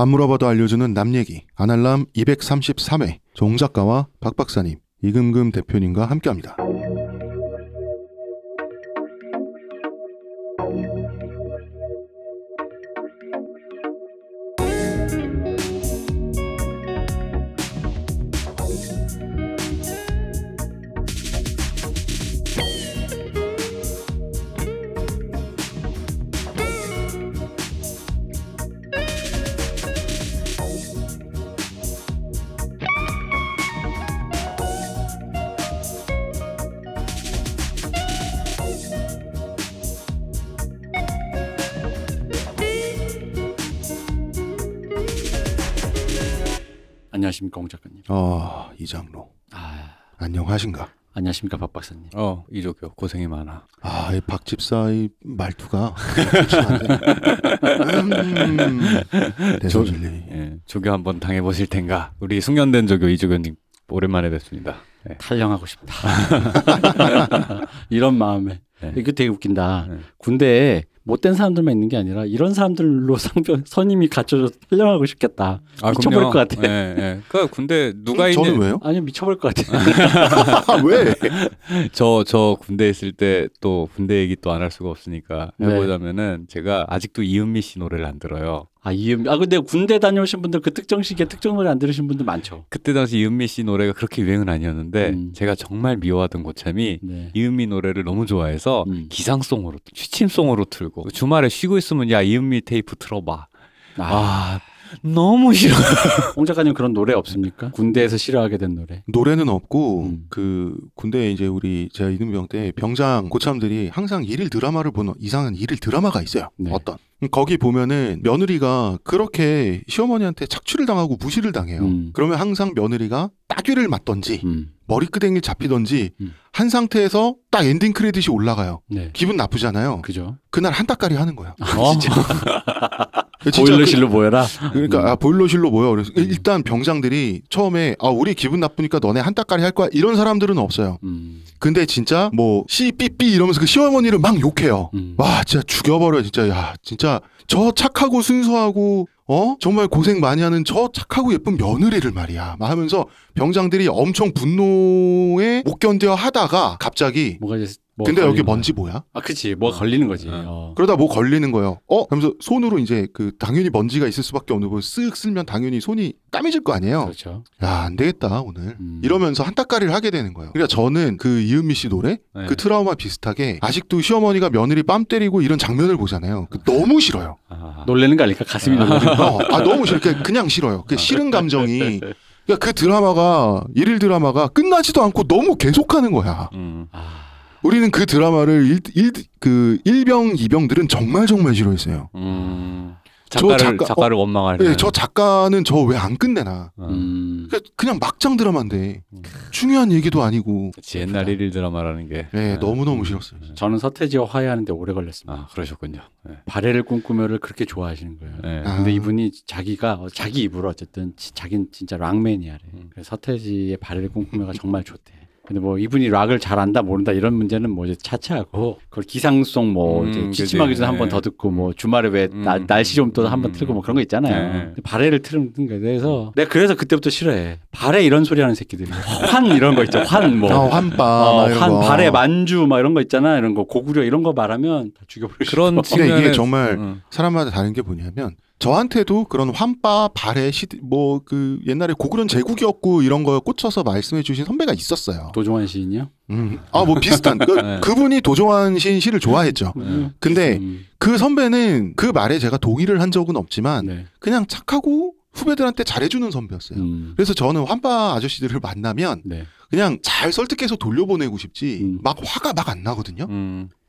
안 물어봐도 알려주는 남 얘기 아날람 233회 정 작가와 박 박사님, 이금금 대표님과 함께합니다. 안녕하십니까 홍 작가님. 이장로. 안녕하신가. 안녕하십니까 박 박사님. 이조교 고생이 많아. 이 박 집사의 말투가. 대조진리. 조교 한번 당해보실 텐가. 우리 숙련된 조교 이조교님 오랜만에 뵙습니다. 네. 탈영하고 싶다. 이런 마음에. 네. 이게 되게 웃긴다. 네. 군대에 못된 사람들만 있는 게 아니라 이런 사람들로 선임이 갖춰져서 탈영하고 싶겠다. 미쳐버릴 것 같아. 네, 네. 그러니까 군대 누가 있는. 저는 왜요? 아니요, 미쳐버릴 것 같아. 왜? 저 군대 있을 때 또 군대 얘기 또 안 할 수가 없으니까 해보자면은, 네. 제가 아직도 이은미 씨 노래를 안 들어요. 근데 군대 다녀오신 분들 그 특정 시기에 특정 노래 안 들으신 분들 많죠. 그때 당시 이은미 씨 노래가 그렇게 유행은 아니었는데, 제가 정말 미워하던 고참이, 네. 이은미 노래를 너무 좋아해서 기상송으로, 취침송으로 틀고, 주말에 쉬고 있으면 야 이은미 테이프 틀어봐. 너무 싫어. 홍 작가님 그런 노래 없습니까? 군대에서 싫어하게 된 노래. 노래는 없고, 그 군대에 이제 제가 이등병 때 병장 고참들이 항상 일일 드라마를 보는 이상한 일일 드라마가 있어요. 네. 어떤. 거기 보면은 며느리가 그렇게 시어머니한테 착취를 당하고 무시를 당해요. 그러면 항상 며느리가 따귀를 맞던지 머리끄댕이 잡히던지 한 상태에서 딱 엔딩 크레딧이 올라가요. 네. 기분 나쁘잖아요. 그죠? 그날 한따까리 하는 거야. 진짜. 보일러실로 모여라. 그러니까 보일러실로 모여. 그래서 일단 병장들이 처음에 우리 기분 나쁘니까 너네 한따까리 할 거야 이런 사람들은 없어요. 근데 진짜 뭐 씨삐삐 이러면서 그 시어머니를 막 욕해요. 와 진짜 죽여버려 진짜. 야 진짜 저 착하고 순수하고 정말 고생 많이 하는 저 착하고 예쁜 며느리를 말이야 막 하면서 병장들이 엄청 분노에 못 견뎌 하다가 갑자기 뭐가 이제 근데 여기 먼지 뭐야? 그치. 뭐가 걸리는 거지. 그러다 뭐 걸리는 거예요. 하면서 손으로 이제 그 당연히 먼지가 있을 수밖에 없는 걸 쓱 쓸면 당연히 손이 까매질 거 아니에요. 그렇죠. 야, 안 되겠다, 오늘. 이러면서 한따까리를 하게 되는 거예요. 그러니까 저는 그 이은미 씨 노래? 네. 그 트라우마 비슷하게 아직도 시어머니가 며느리 뺨 때리고 이런 장면을 보잖아요. 너무 싫어요. 놀래는 거 아닐까? 가슴이 놀래는 거. 너무 싫어. 그냥 싫어요. 그 싫은 감정이. 그러니까 그 드라마가, 일일 드라마가 끝나지도 않고 너무 계속하는 거야. 우리는 그 드라마를 그 1병, 2병들은 정말 싫어했어요. 작가를 원망하는. 네, 저 작가는 저 왜 안 끝내나. 그냥 막장 드라마인데 중요한 얘기도 아니고. 그치, 옛날 일일 드라마라는 게. 네, 너무너무 싫었어요. 저는 서태지와 화해하는데 오래 걸렸습니다. 그러셨군요. 네. 발해를 꿈꾸며를 그렇게 좋아하시는 거예요. 네. 근데 이분이 자기 입으로 어쨌든 자기는 진짜 락매니아래. 그래서 서태지의 발해를 꿈꾸며가 정말 좋대. 근데 뭐 이분이 락을 잘 안다 모른다 이런 문제는 뭐 이제 차치하고 그걸 기상송 뭐 이제 취침하기 전에 한 번 더 듣고 뭐 주말에 왜 날씨 좀 또 한 번 틀고 뭐 그런 거 있잖아요. 발해를 틀는 거에 대해서 내가 그래서 그때부터 싫어해. 발해 이런 소리 하는 새끼들이. 환 이런 거 있죠. 환 뭐. 환빠. 환 발해 만주 막 이런 거 있잖아. 이런 거 고구려 이런 거 말하면 다 죽여버리고. 그런 측면에 이게 정말 사람마다 다른 게 뭐냐면. 저한테도 그런 환빠, 발해, 그 옛날에 고구려는 제국이었고 이런 거에 꽂혀서 말씀해 주신 선배가 있었어요. 도종환 시인이요? 뭐 비슷한. 네. 그분이 도종환 시인 시를 좋아했죠. 네. 근데 그 선배는 그 말에 제가 동의를 한 적은 없지만, 네. 그냥 착하고 후배들한테 잘해주는 선배였어요. 그래서 저는 환빠 아저씨들을 만나면, 네. 그냥 잘 설득해서 돌려보내고 싶지 막 화가 막 안 나거든요.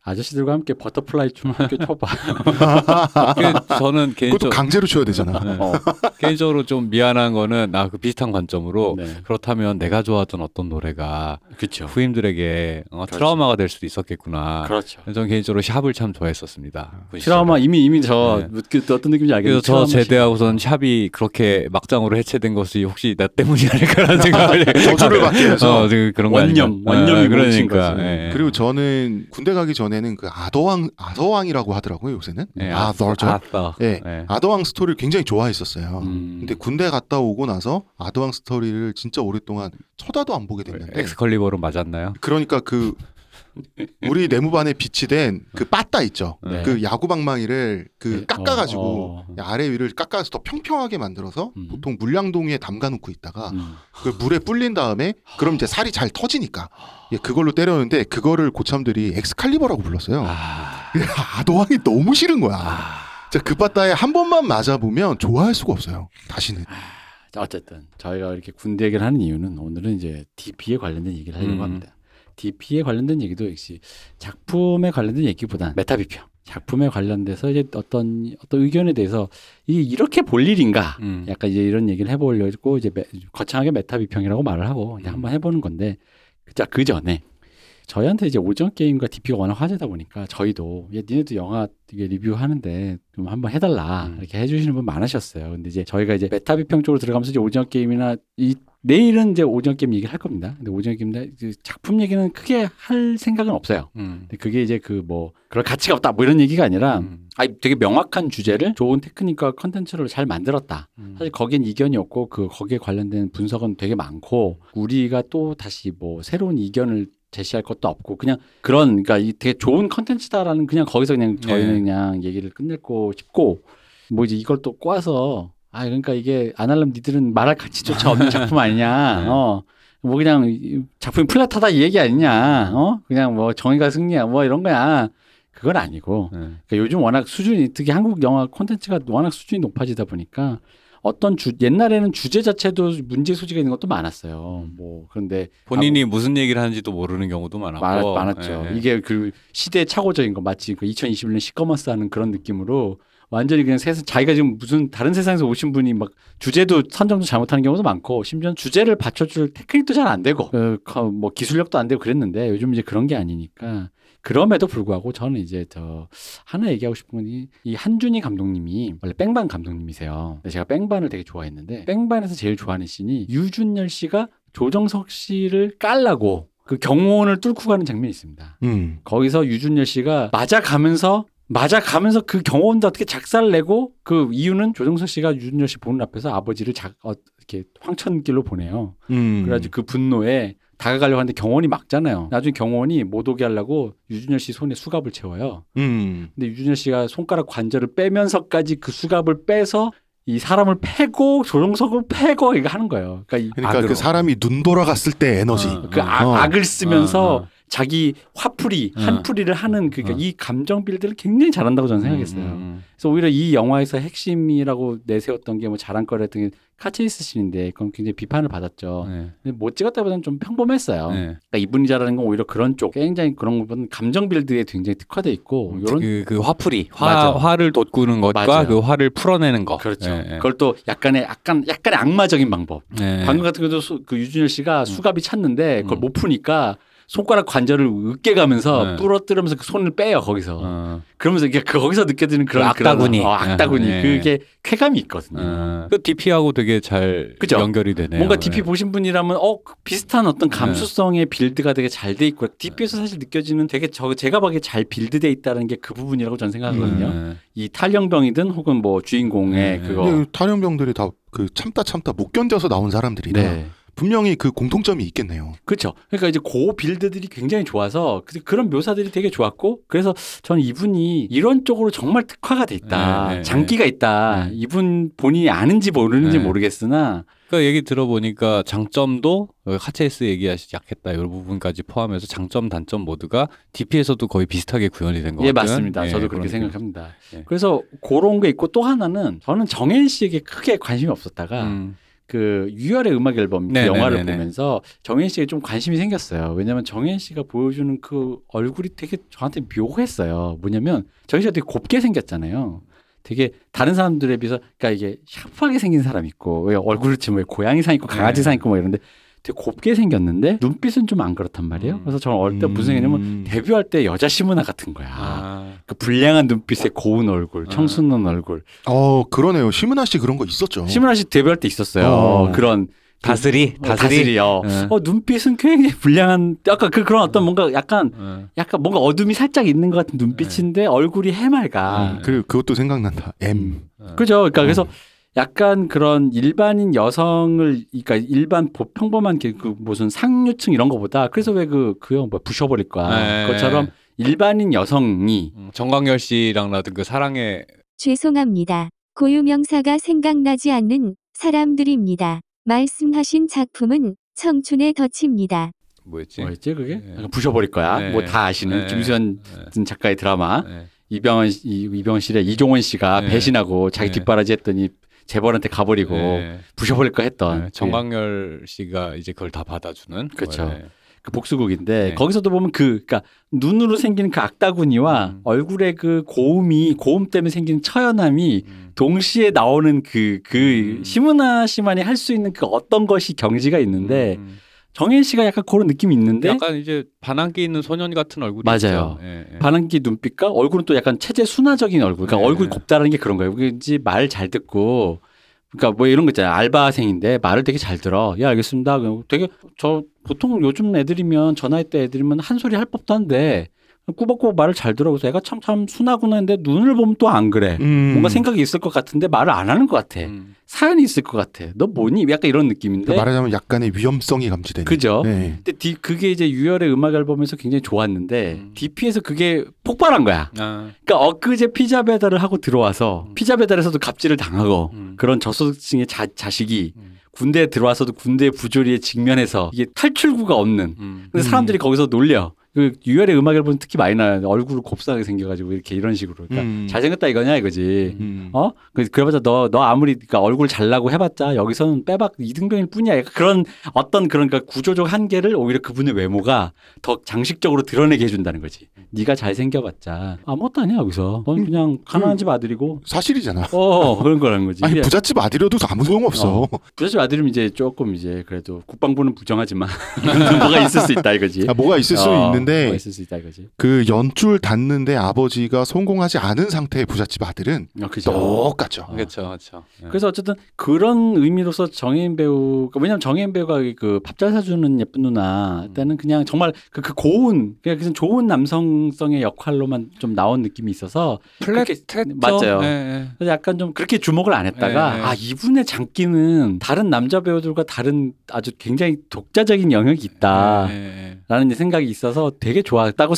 아저씨들과 함께 버터플라이 춤 함께 춰봐. 저는 그것도 강제로 춰야 되잖아. 네. 개인적으로 좀 미안한 거는 그 비슷한 관점으로, 네. 그렇다면 내가 좋아하던 어떤 노래가, 그쵸. 후임들에게 트라우마가 될 수도 있었겠구나. 그렇죠. 저는 개인적으로 샵을 참 좋아했었습니다. 트라우마 이미 저, 네. 어떤 느낌인지 알겠어요. 저 제대하고선 샵이 그렇게 막장으로 해체된 것이 혹시 나 때문이 아닐까라는 생각을 저주를 받게 해서 그런 원념이 그러니까. 그리고 저는 군대 가기 전에 예전에는 그 아더왕이라고 하더라고요, 요새는. 네, 아더죠. 아더. 네, 네. 아더왕 스토리를 굉장히 좋아했었어요. 근데 군대 갔다 오고 나서 아더왕 스토리를 진짜 오랫동안 쳐다도 안 보게 됐는데. 엑스컬리버로 맞았나요? 그러니까 그 우리 내무반에 비치된 그 빠따 있죠. 네. 그 야구방망이를 그 깎아가지고 아래 위를 깎아서 더 평평하게 만들어서 보통 물량동이에 담가놓고 있다가 그 물에 불린 다음에 그럼 이제 살이 잘 터지니까 예, 그걸로 때렸는데 그거를 고참들이 엑스칼리버라고 불렀어요. 아도왕이 너무 싫은 거야. 진짜 그 빠따에 한 번만 맞아보면 좋아할 수가 없어요. 다시는. 어쨌든 저희가 이렇게 군대 얘기를 하는 이유는 오늘은 이제 DP에 관련된 얘기를 하려고 합니다. DP에 관련된 얘기도 역시 작품에 관련된 얘기보단 메타 비평, 작품에 관련돼서 이제 어떤 의견에 대해서 이렇게 볼 일인가, 약간 이제 이런 얘기를 해보려고 이제 거창하게 메타 비평이라고 말을 하고 그냥 한번 해보는 건데, 자 그 전에 저희한테 이제 오전 게임과 DP가 워낙 화제다 보니까 저희도 야, 니네도 영화 이게 리뷰하는데 좀 한번 해달라 이렇게 해주시는 분 많으셨어요. 근데 이제 저희가 이제 메타 비평 쪽으로 들어가면서 이제 오전 게임이나 이 내일은 이제 오징어 게임 얘기를 할 겁니다. 근데 오징어 게임 작품 얘기는 크게 할 생각은 없어요. 근데 그게 이제 그 뭐 그럴 가치가 없다 뭐 이런 얘기가 아니라 아니 되게 명확한 주제를 좋은 테크닉과 컨텐츠로 잘 만들었다. 사실 거긴 이견이 없고 그 거기에 관련된 분석은 되게 많고 우리가 또 다시 뭐 새로운 이견을 제시할 것도 없고 그냥 그런 그러니까 이 되게 좋은 컨텐츠다라는 그냥 거기서 그냥 저희는 네. 그냥 얘기를 끝내고 싶고 뭐 이제 이걸 또 꼬아서 아 그러니까 이게 안 하려면 니들은 말할 가치조차 없는 작품 아니냐. 네. 뭐 그냥 작품이 플랫하다 이 얘기 아니냐. 그냥 뭐 정의가 승리야 뭐 이런 거야. 그건 아니고. 네. 그러니까 요즘 워낙 수준이 특히 한국 영화 콘텐츠가 워낙 수준이 높아지다 보니까 어떤 옛날에는 주제 자체도 문제 소지가 있는 것도 많았어요. 뭐 그런데 본인이 무슨 얘기를 하는지도 모르는 경우도 많았고 많았죠. 네. 이게 그 시대의 착오적인 거 마치 그 2021년 시커머스 하는 그런 느낌으로. 완전히 그냥 세상 자기가 지금 무슨 다른 세상에서 오신 분이 막 주제도 선정도 잘못하는 경우도 많고 심지어 주제를 받쳐줄 테크닉도 잘 안 되고 뭐 기술력도 안 되고 그랬는데 요즘 이제 그런 게 아니니까 그럼에도 불구하고 저는 이제 저 하나 얘기하고 싶은 건 이 한준희 감독님이 원래 뺑반 감독님이세요. 제가 뺑반을 되게 좋아했는데 뺑반에서 제일 좋아하는 씬이 유준열 씨가 조정석 씨를 깔라고 그 경호원을 뚫고 가는 장면이 있습니다. 거기서 유준열 씨가 맞아가면서 그 경호원도 어떻게 작살 내고 그 이유는 조정석 씨가 유준열 씨 보는 앞에서 아버지를 이렇게 황천길로 보내요. 그래가지고 그 분노에 다가가려고 하는데 경호원이 막잖아요. 나중에 경호원이 못 오게 하려고 유준열 씨 손에 수갑을 채워요. 근데 유준열 씨가 손가락 관절을 빼면서까지 그 수갑을 빼서 이 사람을 패고 조정석을 패고 이거 하는 거예요. 그러니까 그 사람이 눈 돌아갔을 때 에너지. 악을 쓰면서 자기 화풀이, 한풀이를 하는 이 감정 빌드를 굉장히 잘한다고 저는 생각했어요. 그래서 오히려 이 영화에서 핵심이라고 내세웠던 게 뭐 자랑거리였던 게 카체이스 씬인데 그건 굉장히 비판을 받았죠. 네. 근데 못 찍었다보다는 좀 평범했어요. 네. 그러니까 이분이 잘하는 건 오히려 그런 쪽 굉장히 그런 것보다는 감정 빌드에 굉장히 특화돼 있고 요런 그 화풀이, 화를 돋구는 것과 맞아요. 그 화를 풀어내는 거. 그렇죠. 네, 네. 그걸 또 약간의 악마적인 방법. 네. 방금 같은 경우도 그 유준열 씨가 수갑이 찼는데 그걸 못 푸니까 손가락 관절을 으깨가면서 부러뜨리면서 그 손을 빼요 거기서. 그러면서 이게 거기서 느껴지는 그런 악다구니, 네. 그게 쾌감이 있거든요. 그 DP하고 되게 잘 그쵸? 연결이 되네요. 뭔가 DP 네. 보신 분이라면 비슷한 어떤 감수성의 빌드가 되게 잘 돼 있고 DP에서 사실 느껴지는 되게 제가 보기에 잘 빌드돼 있다는 게 그 부분이라고 저는 생각하거든요. 이 탈영병이든 혹은 뭐 주인공의 그거 탈영병들이 다 그 참다 못 견뎌서 나온 사람들이다. 네. 분명히 그 공통점이 있겠네요. 그렇죠. 그러니까 이제 그 빌드들이 굉장히 좋아서 그런 묘사들이 되게 좋았고 그래서 저는 이분이 이런 쪽으로 정말 특화가 돼 있다. 네, 네, 장기가 있다. 네. 이분 본인이 아는지 모르는지 네. 모르겠으나 그 얘기 들어보니까 장점도 카체이스 얘기하시지 약했다 이런 부분까지 포함해서 장점 단점 모두가 DP에서도 거의 비슷하게 구현이 된 것 같아요. 예 맞습니다. 저도 그렇게 생각합니다. 예. 그래서 그런 게 있고 또 하나는 저는 정해인 씨에게 크게 관심이 없었다가 그 유열의 음악 앨범 그 영화를 보면서 정해인 씨에 좀 관심이 생겼어요. 왜냐하면 정해인 씨가 보여주는 그 얼굴이 되게 저한테 묘했어요. 뭐냐면 정해인 씨가 되게 곱게 생겼잖아요. 되게 다른 사람들에 비해서 그러니까 이게 샤프하게 생긴 사람 있고 왜 얼굴을 치면 왜 고양이 상 있고 강아지 상 있고 뭐 이런데 되게 곱게 생겼는데 눈빛은 좀 안 그렇단 말이에요. 그래서 저는 어릴 때 무슨 생각이냐면 데뷔할 때 여자 심은하 같은 거야. 그 불량한 눈빛에 고운 얼굴, 청순한 얼굴. 그러네요. 심은하 씨 그런 거 있었죠. 심은하 씨 데뷔할 때 있었어요. 그런 다슬이. 눈빛은 굉장히 불량한, 약간 그런 어떤 뭔가 약간, 약간 뭔가 어둠이 살짝 있는 것 같은 눈빛인데 얼굴이 해맑아. 그리고 그것도 생각난다. 그죠. 그러니까 그래서 약간 그런 일반인 여성을, 그러니까 일반 평범한 그 무슨 상류층 이런 거보다, 그래서 왜 그 형 뭐 부셔버릴 거야. 그것처럼 일반인 여성이. 정광열 씨랑라든 그 사랑의. 죄송합니다. 고유명사가 생각나지 않는 사람들입니다. 말씀하신 작품은 청춘의 덫입니다. 뭐였지 그게? 네. 부셔버릴 거야. 네. 뭐 다 아시는 김수현 작가의 드라마. 네. 이병헌 씨의 이종원 씨가 배신하고 자기 뒷바라지 했더니 재벌한테 가버리고 부셔버릴 거 했던. 정광열 씨가 이제 그걸 다 받아주는. 그렇죠. 그 복수극인데 거기서도 보면 그러니까 눈으로 생기는 그 악다구니와 얼굴의 그 고음 때문에 생기는 처연함이 동시에 나오는 그 심은하 씨만이 할 수 있는 그 어떤 것이 경지가 있는데 정해인 씨가 약간 그런 느낌이 있는데 약간 이제 반항기 있는 소년 같은 얼굴이 맞아요. 반항기 눈빛과 얼굴은 또 약간 체제 순화적인 얼굴. 그러니까 얼굴이 곱다라는 게 그런 거예요. 왠지 말 잘 듣고 그러니까 뭐 이런 거 있잖아요. 알바생인데 말을 되게 잘 들어. 예, 알겠습니다. 되게 저 보통 요즘 애들이면 저 나이 때 애들이면 한 소리 할 법도 한데 꾸벅꾸벅 말을 잘 들어. 그래서 애가 참 순하구나 했는데 눈을 보면 또 안 그래. 뭔가 생각이 있을 것 같은데 말을 안 하는 것 같아. 사연이 있을 것 같아. 너 뭐니? 약간 이런 느낌인데. 그러니까 말하자면 약간의 위험성이 감지되는. 그죠. 네. 근데 그게 이제 유열의 음악 앨범에서 굉장히 좋았는데 DP에서 그게 폭발한 거야. 그러니까 엊그제 피자 배달을 하고 들어와서 피자 배달에서도 갑질을 당하고 그런 저소득층의 자식이 군대에 들어와서도 군대의 부조리에 직면해서 이게 탈출구가 없는. 근데 사람들이 거기서 놀려. 그 유열의 음악 앨범 특히 많이 나요. 얼굴 곱상하게 생겨가지고 이렇게 이런 식으로. 그러니까 잘생겼다 이거냐 이거지. 어? 그래봤자 너 아무리 그러니까 얼굴 잘나고 해봤자 여기서는 빼박 이등병일 뿐이야. 그러니까 그런 어떤 그런 그러니까 구조적 한계를 오히려 그분의 외모가 더 장식적으로 드러내게 해준다는 거지. 네가 잘생겨봤자 아무것도 아니야 여기서. 넌 그냥 가난한 집 아들이고. 사실이잖아. 그런 거라는 거지. 아니 부잣집 아들이어도 아무 소용없어. 부잣집 아들이면 이제 조금 이제 그래도 국방부는 부정하지만 뭐가 있을 수 있다 이거지. 뭐가 있을 수 있는데. 있을 수 있다 이거지. 그 연줄 닿는데 아버지가 성공하지 않은 상태의 부잣집 아들은 똑같죠. 그렇죠. 그래서 어쨌든 그런 의미로서 정해인 배우, 왜냐하면 정해인 배우가 그 밥 잘 사주는 예쁜 누나 때는 그냥 정말 그 고운, 그냥 좋은 남성성의 역할로만 좀 나온 느낌이 있어서 플랫 맞아요. 그래서 약간 좀 그렇게 주목을 안 했다가 이분의 장기는 다른 남자 배우들과 다른 아주 굉장히 독자적인 영역이 있다라는 생각이 있어서. 되게 좋았다고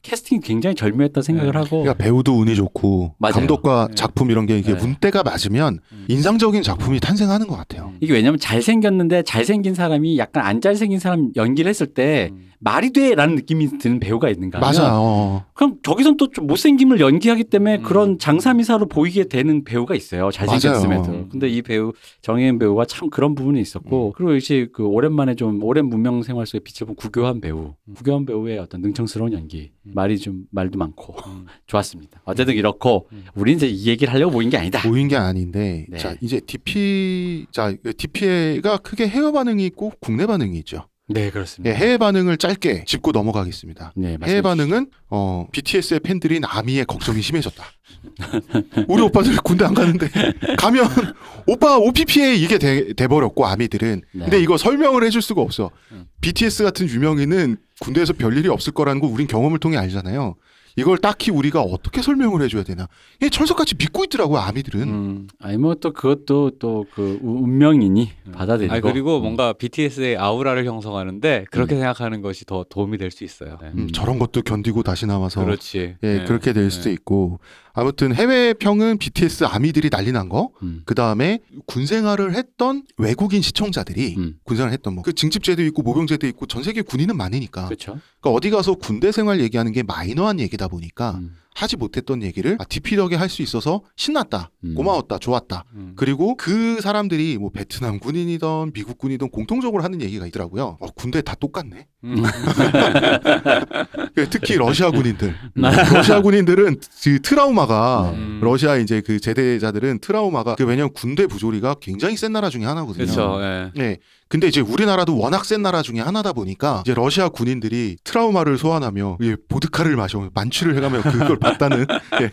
캐스팅이 굉장히 절묘했다 생각을 하고. 그러니까 배우도 운이 좋고 맞아요. 감독과 작품 이런 게 이게 운대가 맞으면 인상적인 작품이 탄생하는 것 같아요. 이게 왜냐하면 잘생겼는데 잘생긴 사람이 약간 안 잘생긴 사람 연기를 했을 때 말이 돼라는 느낌이 드는 배우가 있는가 하면 그럼 저기선 또 좀 못생김을 연기하기 때문에 그런 장사미사로 보이게 되는 배우가 있어요. 잘생겼음에도. 근데 이 배우 정해인 배우가 참 그런 부분이 있었고 그리고 역시 그 오랜만에 좀 오랜 무명 생활 속에 빛을 본 구교환 배우. 구교환 배우의 어떤 능청스러운 연기. 말도 많고 좋았습니다. 어쨌든 이렇고 우리는 이제 이 얘기를 하려고 모인 게 아닌데 자 이제 DP가 크게 해외 반응이 있고 국내 반응이 있죠. 네 그렇습니다. 해외 반응을 짧게 짚고 넘어가겠습니다. 네, 해외 반응은 BTS의 팬들인 아미의 걱정이 심해졌다. 우리 오빠들 군대 안 가는데 가면 오빠 OPP에 이게 돼버렸고 아미들은 근데 이거 설명을 해줄 수가 없어. BTS 같은 유명인은 군대에서 별일이 없을 거라는 거 우린 경험을 통해 알잖아요. 이걸 딱히 우리가 어떻게 설명을 해줘야 되나. 철석같이 믿고 있더라고요 아미들은. 아니 뭐 또 그것도 또 그 운명이니 받아들이고. 아 그리고 뭔가 BTS의 아우라를 형성하는데 그렇게 생각하는 것이 더 도움이 될 수 있어요. 저런 것도 견디고 다시 나와서. 그렇지. 그렇게 될 수도 있고. 아무튼 해외 평은 BTS 아미들이 난리 난 거. 그 다음에 군 생활을 했던 외국인 시청자들이 군 생활을 했던 뭐 그 징집제도 있고 모병제도 있고 전 세계 군인은 많으니까. 그렇죠. 그러니까 어디 가서 군대 생활 얘기하는 게 마이너한 얘기다 보니까 하지 못했던 얘기를 DP 덕에 할 수 있어서 신났다, 고마웠다, 좋았다. 그리고 그 사람들이 뭐 베트남 군인이든 미국 군이든 공통적으로 하는 얘기가 있더라고요. 군대 다 똑같네. 특히 러시아 군인들. 러시아 군인들은 트라우마가 러시아 이제 그 제대자들은 트라우마가 왜냐하면 군대 부조리가 굉장히 센 나라 중에 하나거든요. 그렇죠. 네. 근데 이제 우리나라도 워낙 센 나라 중에 하나다 보니까 이제 러시아 군인들이 트라우마를 소환하며 예, 보드카를 마셔 만취를 해가며 그걸 봤다는. 예.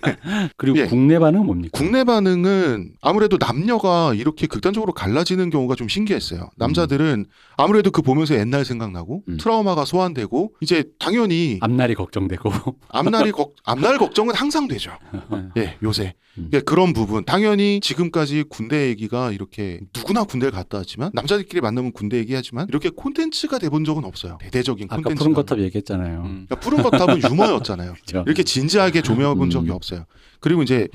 그리고 예. 국내 반응은 뭡니까? 국내 반응은 아무래도 남녀가 이렇게 극단적으로 갈라지는 경우가 좀 신기했어요. 남자들은 아무래도 그 보면서 옛날 생각나고 트라우마가 소환되고 이제 당연히 앞날이 걱정되고 앞날 걱정은 항상 되죠. 예, 요새 예, 그런 부분 당연히 지금까지 군대 얘기가 이렇게 누구나 군대를 갔다 왔지만 남자들끼리 만나면 군대 얘기하지만 이렇게 콘텐츠가 돼본 적은 없어요. 대대적인 콘텐츠가. 아까 푸른거탑 얘기했잖아요. 그러니까 푸른거탑은 유머였잖아요. 그렇죠. 이렇게 진지하게 조명해본 적이 없어요. 그리고 이제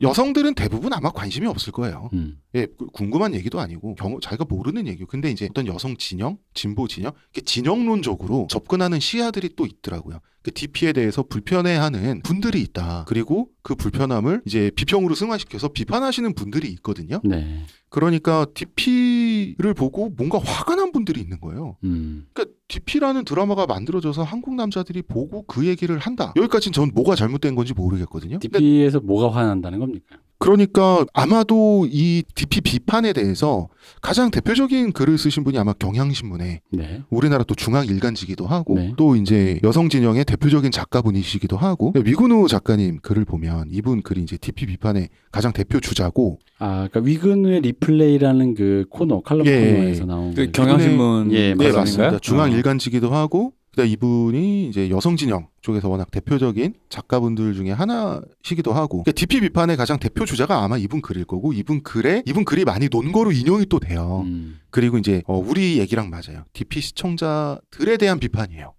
여성들은 대부분 아마 관심이 없을 거예요. 예, 궁금한 얘기도 아니고 자기가 모르는 얘기고. 근데 이제 어떤 여성 진영, 진보 진영, 이렇게 진영론적으로 접근하는 시야들이 또 있더라고요. 그 D.P에 대해서 불편해하는 분들이 있다. 그리고 그 불편함을 이제 비평으로 승화시켜서 비판하시는 분들이 있거든요. 네. 그러니까 D.P를 보고 뭔가 화가 난 분들이 있는 거예요. 그러니까 D.P라는 드라마가 만들어져서 한국 남자들이 보고 그 얘기를 한다. 여기까지는 전 뭐가 잘못된 건지 모르겠거든요. D.P에서 뭐가 화난다는 겁니까? 그러니까 아마도 이 D.P 비판에 대해서 가장 대표적인 글을 쓰신 분이 아마 경향신문에 네. 우리나라 또 중앙일간지기도 하고 네. 또 이제 여성 진영의 대표적인 작가분이시기도 하고 위근우 작가님 글을 보면 이분 글이 이제 D.P 비판의 가장 대표 주자고. 아, 그러니까 위근우의 리플레이라는 그 코너 칼럼 예. 코너에서 나온 그 경향신문 예, 네, 맞습니다. 중앙일간지기도 하고. 그다 이분이 이제 여성 진영 쪽에서 워낙 대표적인 작가분들 중에 하나시기도 하고 그러니까 D.P 비판의 가장 대표 주자가 아마 이분 글일 거고 이분 글이 많이 논거로 인용이 또 돼요. 그리고 이제 우리 얘기랑 맞아요. D.P 시청자들에 대한 비판이에요.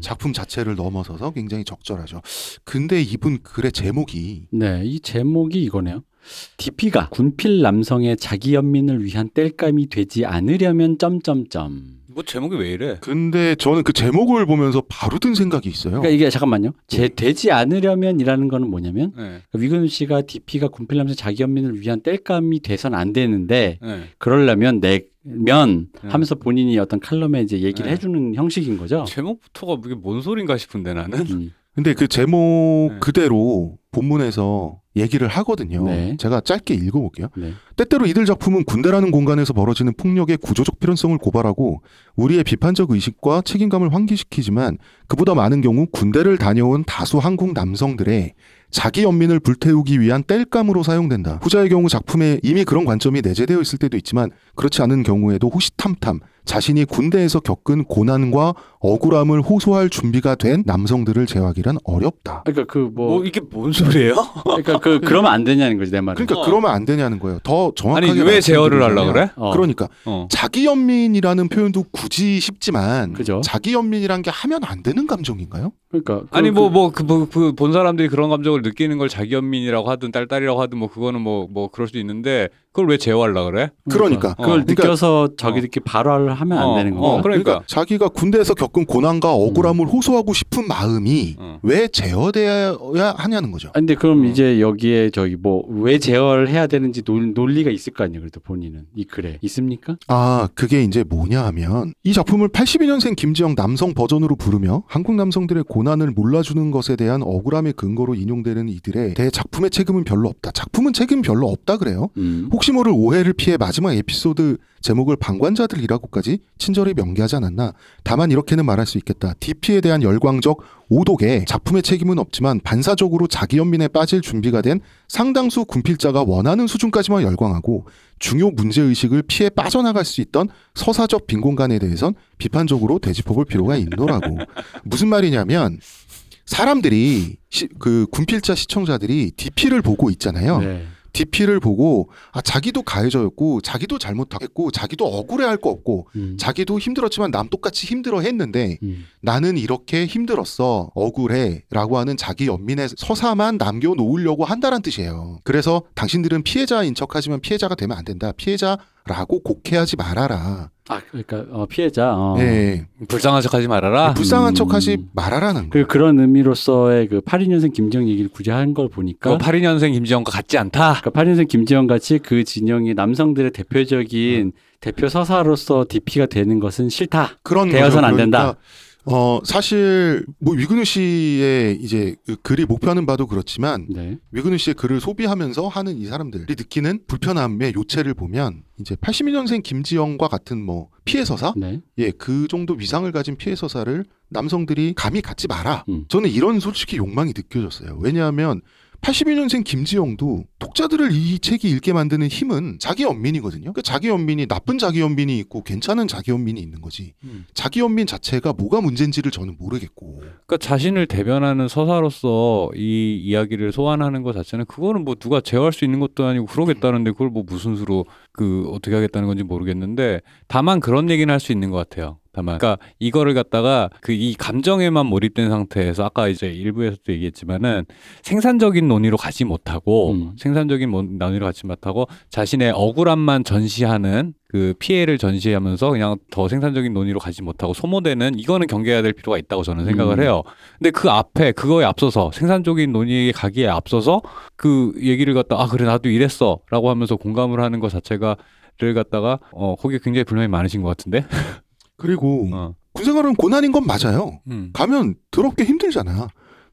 작품 자체를 넘어서서 굉장히 적절하죠. 근데 이분 글의 제목이 네, 이 제목이 이거네요. D.P가 군필 남성의 자기 연민을 위한 땔감이 되지 않으려면 점점점. 뭐 제목이 왜 이래? 근데 저는 그 제목을 보면서 바로 든 생각이 있어요. 그러니까 이게 잠깐만요. 되지 않으려면이라는 거는 뭐냐면 네. 위근우 씨가 D.P가 군필남성 자기 연민을 위한 땔감이 돼선 안 되는데 네. 그러려면 하면서 본인이 어떤 칼럼에 이제 얘기를 네. 해주는 형식인 거죠. 제목부터가 이게 뭔 소린가 싶은데 나는. 근데 그 제목 그대로 본문에서 얘기를 하거든요. 네. 제가 짧게 읽어볼게요. 네. 때때로 이들 작품은 군대라는 공간에서 벌어지는 폭력의 구조적 필연성을 고발하고 우리의 비판적 의식과 책임감을 환기시키지만 그보다 많은 경우 군대를 다녀온 다수 한국 남성들의 자기 연민을 불태우기 위한 땔감으로 사용된다. 후자의 경우 작품에 이미 그런 관점이 내재되어 있을 때도 있지만 그렇지 않은 경우에도 호시탐탐 자신이 군대에서 겪은 고난과 억울함을 호소할 준비가 된 남성들을 제외하기란 어렵다. 그러니까 이게 뭔 소리예요? 그러니까 그러면 안 되냐는 거지 내 말은. 그러니까 그러면 안 되냐는 거예요. 더 정확하게. 아니 왜 제어를 하려고 그래? 그러니까 자기 연민이라는 표현도 굳이 쉽지만 그죠? 자기 연민이란 게 하면 안 되는 감정인가요? 그러니까 아니 본 사람들이 그런 감정을 느끼는 걸 자기 연민이라고 하든 딸딸이라고 하든 뭐 그거는 뭐 그럴 수도 있는데 그걸 왜 제어하려 그래? 그러니까 그걸 느껴서 자기들끼리 발화를 하면 안 되는 거야. 그러니까 자기가 군대에서 겪은 고난과 억울함을 호소하고 싶은 마음이 왜 제어되어야 하냐는 거죠. 근데 그럼 이제 여기에 저기 왜 제어를 해야 되는지 논리가 있을 거 아니에요. 그래도 본인은 이 글에 있습니까? 아 그게 이제 뭐냐하면 이 작품을 82년생 김지영 남성 버전으로 부르며 한국 남성들의 고난을 몰라주는 것에 대한 억울함의 근거로 인용되는 이들에 대해 작품의 책임은 별로 없다. 작품은 책임 별로 없다 그래요. 혹시 모를 오해를 피해 마지막 에피소드 제목을 방관자들이라고까지 친절히 명기하지 않았나. 다만 이렇게는 말할 수 있겠다. D.P에 대한 열광적 오독에 작품의 책임은 없지만 반사적으로 자기 연민에 빠질 준비가 된 상당수 군필자가 원하는 수준까지만 열광하고 중요 문제의식을 피해 빠져나갈 수 있던 서사적 빈 공간에 대해선 비판적으로 되짚어볼 필요가 있노라고. 무슨 말이냐면 사람들이 그 군필자 시청자들이 D.P를 보고 있잖아요. 네. D.P를 보고 자기도 가해자였고 자기도 잘못했고 자기도 억울해할 거 없고 자기도 힘들었지만 남 똑같이 힘들어했는데 나는 이렇게 힘들었어 억울해 라고 하는 자기 연민의 서사만 남겨놓으려고 한다는 뜻이에요. 그래서 당신들은 피해자인 척하지만 피해자가 되면 안 된다. 피해자라고 곡해하지 말아라. 아, 그러니까 피해자. 네. 불쌍한 척하지 말아라. 불쌍한 척하지 말아라는 거예요. 그런 의미로서의 그 82년생 김지영 얘기를 굳이 한 걸 보니까 82년생 김지영과 같지 않다. 그러니까 82년생 김지영 같이 그 진영이 남성들의 대표적인 대표 서사로서 DP가 되는 것은 싫다. 그런 되어서는 안 된다. 사실 뭐 위근우 씨의 이제 그 글이 목표하는 바도 그렇지만 네. 위근우 씨의 글을 소비하면서 하는 이 사람들이 느끼는 불편함의 요체를 보면 이제 82년생 김지영과 같은 뭐 피해서사, 네. 예, 그 정도 위상을 가진 피해서사를 남성들이 감히 갖지 마라. 저는 이런 솔직히 욕망이 느껴졌어요. 왜냐하면 82년생 김지영도 독자들을 이 책이 읽게 만드는 힘은 자기 연민이거든요. 그 자기 연민이 나쁜 자기 연민이 있고 괜찮은 자기 연민이 있는 거지. 자기 연민 자체가 뭐가 문제인지를 저는 모르겠고. 그러니까 자신을 대변하는 서사로서 이 이야기를 소환하는 것 자체는 그거는 뭐 누가 제어할 수 있는 것도 아니고 그러겠다는데 그걸 뭐 무슨 수로 그 어떻게 하겠다는 건지 모르겠는데 다만 그런 얘기는 할 수 있는 것 같아요. 다만 그러니까 이거를 갖다가 그 이 감정에만 몰입된 상태에서 아까 이제 일부에서도 얘기했지만은 생산적인 논의로 가지 못하고 생산적인 논의로 가지 못하고 자신의 억울함만 전시하는 그 피해를 전시하면서 그냥 더 생산적인 논의로 가지 못하고 소모되는 이거는 경계해야 될 필요가 있다고 저는 생각을 해요. 근데 그 앞에 그거에 앞서서 생산적인 논의에 가기에 앞서서 그 얘기를 갖다 아 그래 나도 이랬어라고 하면서 공감을 하는 것 자체가를 갖다가 거기에 굉장히 불만이 많으신 것 같은데. 그리고 군생활은 고난인 건 맞아요. 가면 더럽게 힘들잖아.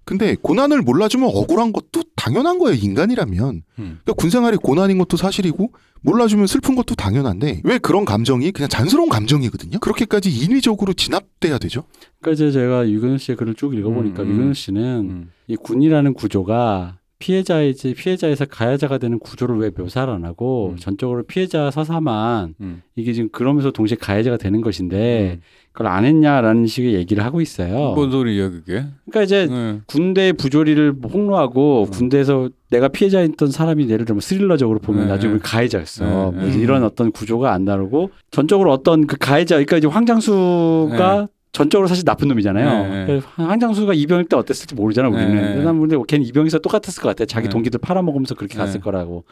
근데 고난을 몰라주면 억울한 것도 당연한 거예요. 인간이라면. 그러니까 군생활이 고난인 것도 사실이고 몰라주면 슬픈 것도 당연한데 왜 그런 감정이 그냥 잔스러운 감정이거든요. 그렇게까지 인위적으로 진압돼야 되죠. 그러니까 이제 제가 위근우 씨의 글을 쭉 읽어보니까 위근우 씨는 이 군이라는 구조가 피해자에서 가해자가 되는 구조를 왜 묘사를 안 하고 전적으로 피해자 서사만 이게 지금 그러면서 동시에 가해자가 되는 것인데 그걸 안 했냐라는 식의 얘기를 하고 있어요. 뭔 소리야 그게? 그러니까 이제 군대의 부조리를 폭로하고 군대에서 내가 피해자였던 사람이 예를 들면 스릴러적으로 보면 나중에 우리 가해자였어. 그래서 이런 어떤 구조가 안 나오고 전적으로 어떤 그 가해자 그러니까 이제 황장수가 전적으로 사실 나쁜 놈이잖아요. 네. 황장수가 이병일 때 어땠을지 모르잖아 우리는. 근데 난 모르는데 걔는 이병일에서 똑같았을 것 같아. 자기 동기들 팔아먹으면서 그렇게 갔을 거라고.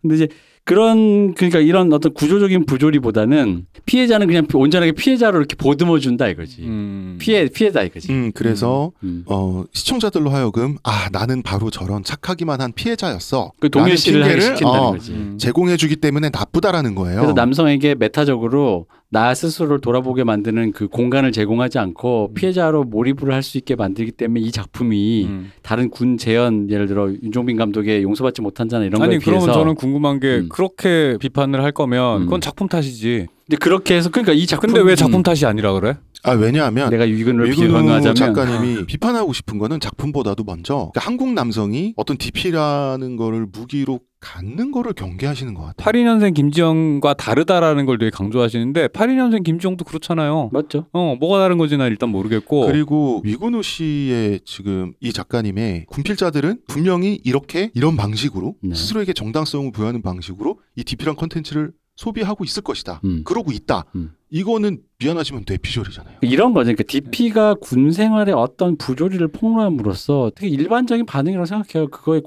근데 이제 그러니까 이런 어떤 구조적인 부조리보다는 피해자는 그냥 온전하게 피해자로 이렇게 보듬어 준다 이거지. 피해다 이거지. 그래서 시청자들로 하여금 아 나는 바로 저런 착하기만 한 피해자였어. 그 동일시를 하게 시킨다는 거지. 제공해주기 때문에 나쁘다라는 거예요. 그래서 남성에게 메타적으로 나 스스로를 돌아보게 만드는 그 공간을 제공하지 않고 피해자로 몰입을 할 수 있게 만들기 때문에 이 작품이 다른 군 재현 예를 들어 윤종빈 감독의 용서받지 못한잖아 이런 거에 비해서. 아니 그러면 저는 궁금한 게 그렇게 비판을 할 거면 그건 작품 탓이지. 근데 그렇게 해서 그러니까 이 작품 근데 왜 작품 탓이 아니라 그래? 아 왜냐하면 내가 위근우 작가님이 비판하고 싶은 거는 작품보다도 먼저 그러니까 한국 남성이 어떤 DP라는 거를 무기로 갖는 거를 경계하시는 것 같아요. 82년생 김지영과 다르다라는 걸 되게 강조하시는데 82년생 김지영도 그렇잖아요. 맞죠. 뭐가 다른 건지 난 일단 모르겠고. 그리고 위근우 씨의 지금 이 작가님의 군필자들은 분명히 이런 방식으로 스스로에게 정당성을 부여하는 방식으로 이 DP란 컨텐츠를 소비하고 있을 것이다. 그러고 있다. 이거는 미안하지만 뇌피셜이잖아요. 이런 거죠. 그러니까 DP가 군 생활의 어떤 부조리를 폭로함으로써 되게 일반적인 반응이라고 생각해요. 그거에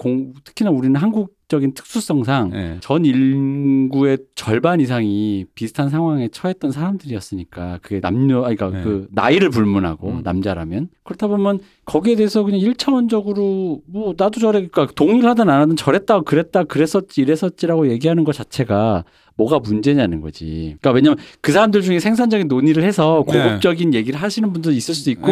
특히나 우리는 한국적인 특수성상 전 인구의 절반 이상이 비슷한 상황에 처했던 사람들이었으니까 그게 그 나이를 불문하고 남자라면 그렇다 보면 거기에 대해서 그냥 1차원적으로 뭐 나도 그러니까 동일하든 안 하든 저랬다 그랬다 그랬었지 이랬었지라고 얘기하는 것 자체가 뭐가 문제냐는 거지. 그러니까 왜냐면 그 사람들 중에 생산적인 논의를 해서 고급적인 얘기를 하시는 분도 있을 수도 있고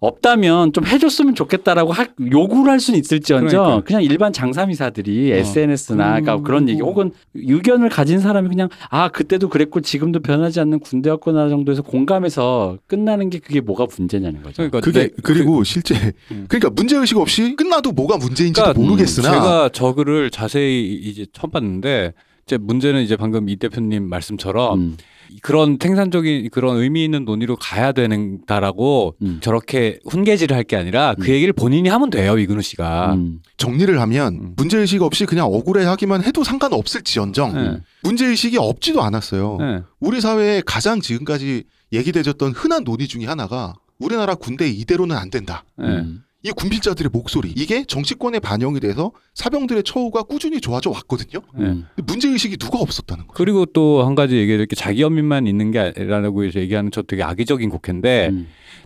없다면 좀 해줬으면 좋겠다라고 요구를 할 수는 있을지언정 그러니까. 그냥 일반 장사미사들이 SNS나 그러니까 그런 얘기 혹은 의견을 가진 사람이 그냥 아 그때도 그랬고 지금도 변하지 않는 군대였구나 정도에서 공감해서 끝나는 게 그게 뭐가 문제냐는 거죠. 그러니까 그러니까 문제의식 없이 끝나도 뭐가 문제인지도 모르겠으나 제가 저 글을 자세히 이제 처음 봤는데 문제는 이제 방금 이 대표님 말씀처럼 그런 생산적인 그런 의미 있는 논의로 가야 되는다라고 저렇게 훈계질을 할 게 아니라 그 얘기를 본인이 하면 돼요. 위근우 씨가 정리를 하면 문제의식 없이 그냥 억울해하기만 해도 상관없을지언정 문제의식이 없지도 않았어요. 우리 사회에 가장 지금까지 얘기되졌던 흔한 논의 중에 하나가 우리나라 군대 이대로는 안 된다. 이 군필자들의 목소리 이게 정치권의 반영이 돼서 사병들의 처우가 꾸준히 좋아져 왔거든요. 문제의식이 누가 없었다는 거예요. 그리고 또 한 가지 얘기를 이렇게 자기 연민만 있는 게 아니라고 얘기하는 저 되게 악의적인 곡인데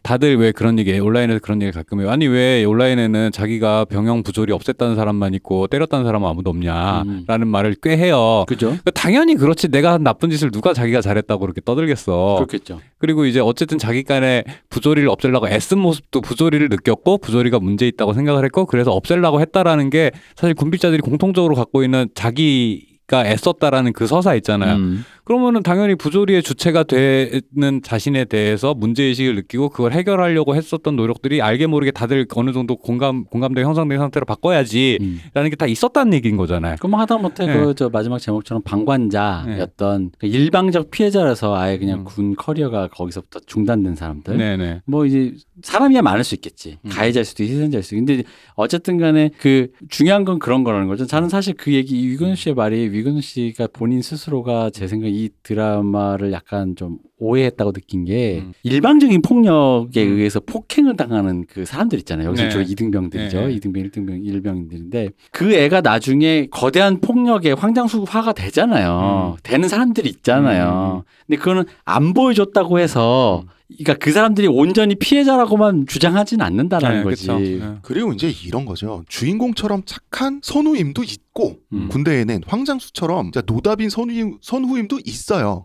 다들 왜 그런 얘기, 온라인에서 그런 얘기 가끔 해요. 아니 왜 온라인에는 자기가 병영 부조리 없앴다는 사람만 있고 때렸다는 사람은 아무도 없냐라는 말을 꽤 해요. 그죠? 그러니까 당연히 그렇지. 내가 한 나쁜 짓을 누가 자기가 잘했다고 그렇게 떠들겠어. 그렇겠죠. 그리고 이제 어쨌든 자기 간에 부조리를 없애려고 애쓴 모습도 부조리를 느꼈고 부조리가 문제 있다고 생각을 했고 그래서 없애려고 했다라는 게 사실 군필자들이 공통적으로 갖고 있는 자기가 애썼다라는 그 서사 있잖아요. 그러면은 당연히 부조리의 주체가 되는 자신에 대해서 문제의식을 느끼고 그걸 해결하려고 했었던 노력들이 알게 모르게 다들 어느 정도 공감대 형성된 상태로 바꿔야지 라는 게 다 있었다는 얘기인 거잖아요. 그럼 하다못해 네. 그 저 마지막 제목처럼 방관자였던 네. 일방적 피해자라서 아예 그냥 군 커리어가 거기서부터 중단된 사람들. 네네. 뭐 이제 사람이야 많을 수 있겠지. 가해자일 수도 희생자일 수도. 근데 어쨌든 간에 그 중요한 건 그런 거라는 거죠. 저는 사실 그 얘기 위근우 씨의 말이 위근우 씨가 본인 스스로가 제 생각에 이 드라마를 약간 좀 오해했다고 느낀 게 일방적인 폭력에 의해서 폭행을 당하는 그 사람들 있잖아요. 여기서 주로 네. 2등병들이죠. 네. 2등병, 1등병, 1병들인데 그 애가 나중에 거대한 폭력에 황장수화가 되잖아요. 되는 사람들이 있잖아요. 근데 그거는 안 보여줬다고 해서 그러니까 그 사람들이 온전히 피해자라고만 주장하진 않는다라는 네, 거지. 네. 그리고 이제 이런 거죠. 주인공처럼 착한 선후임도 있고 군대에는 황장수처럼 노답인 선후임도 있어요.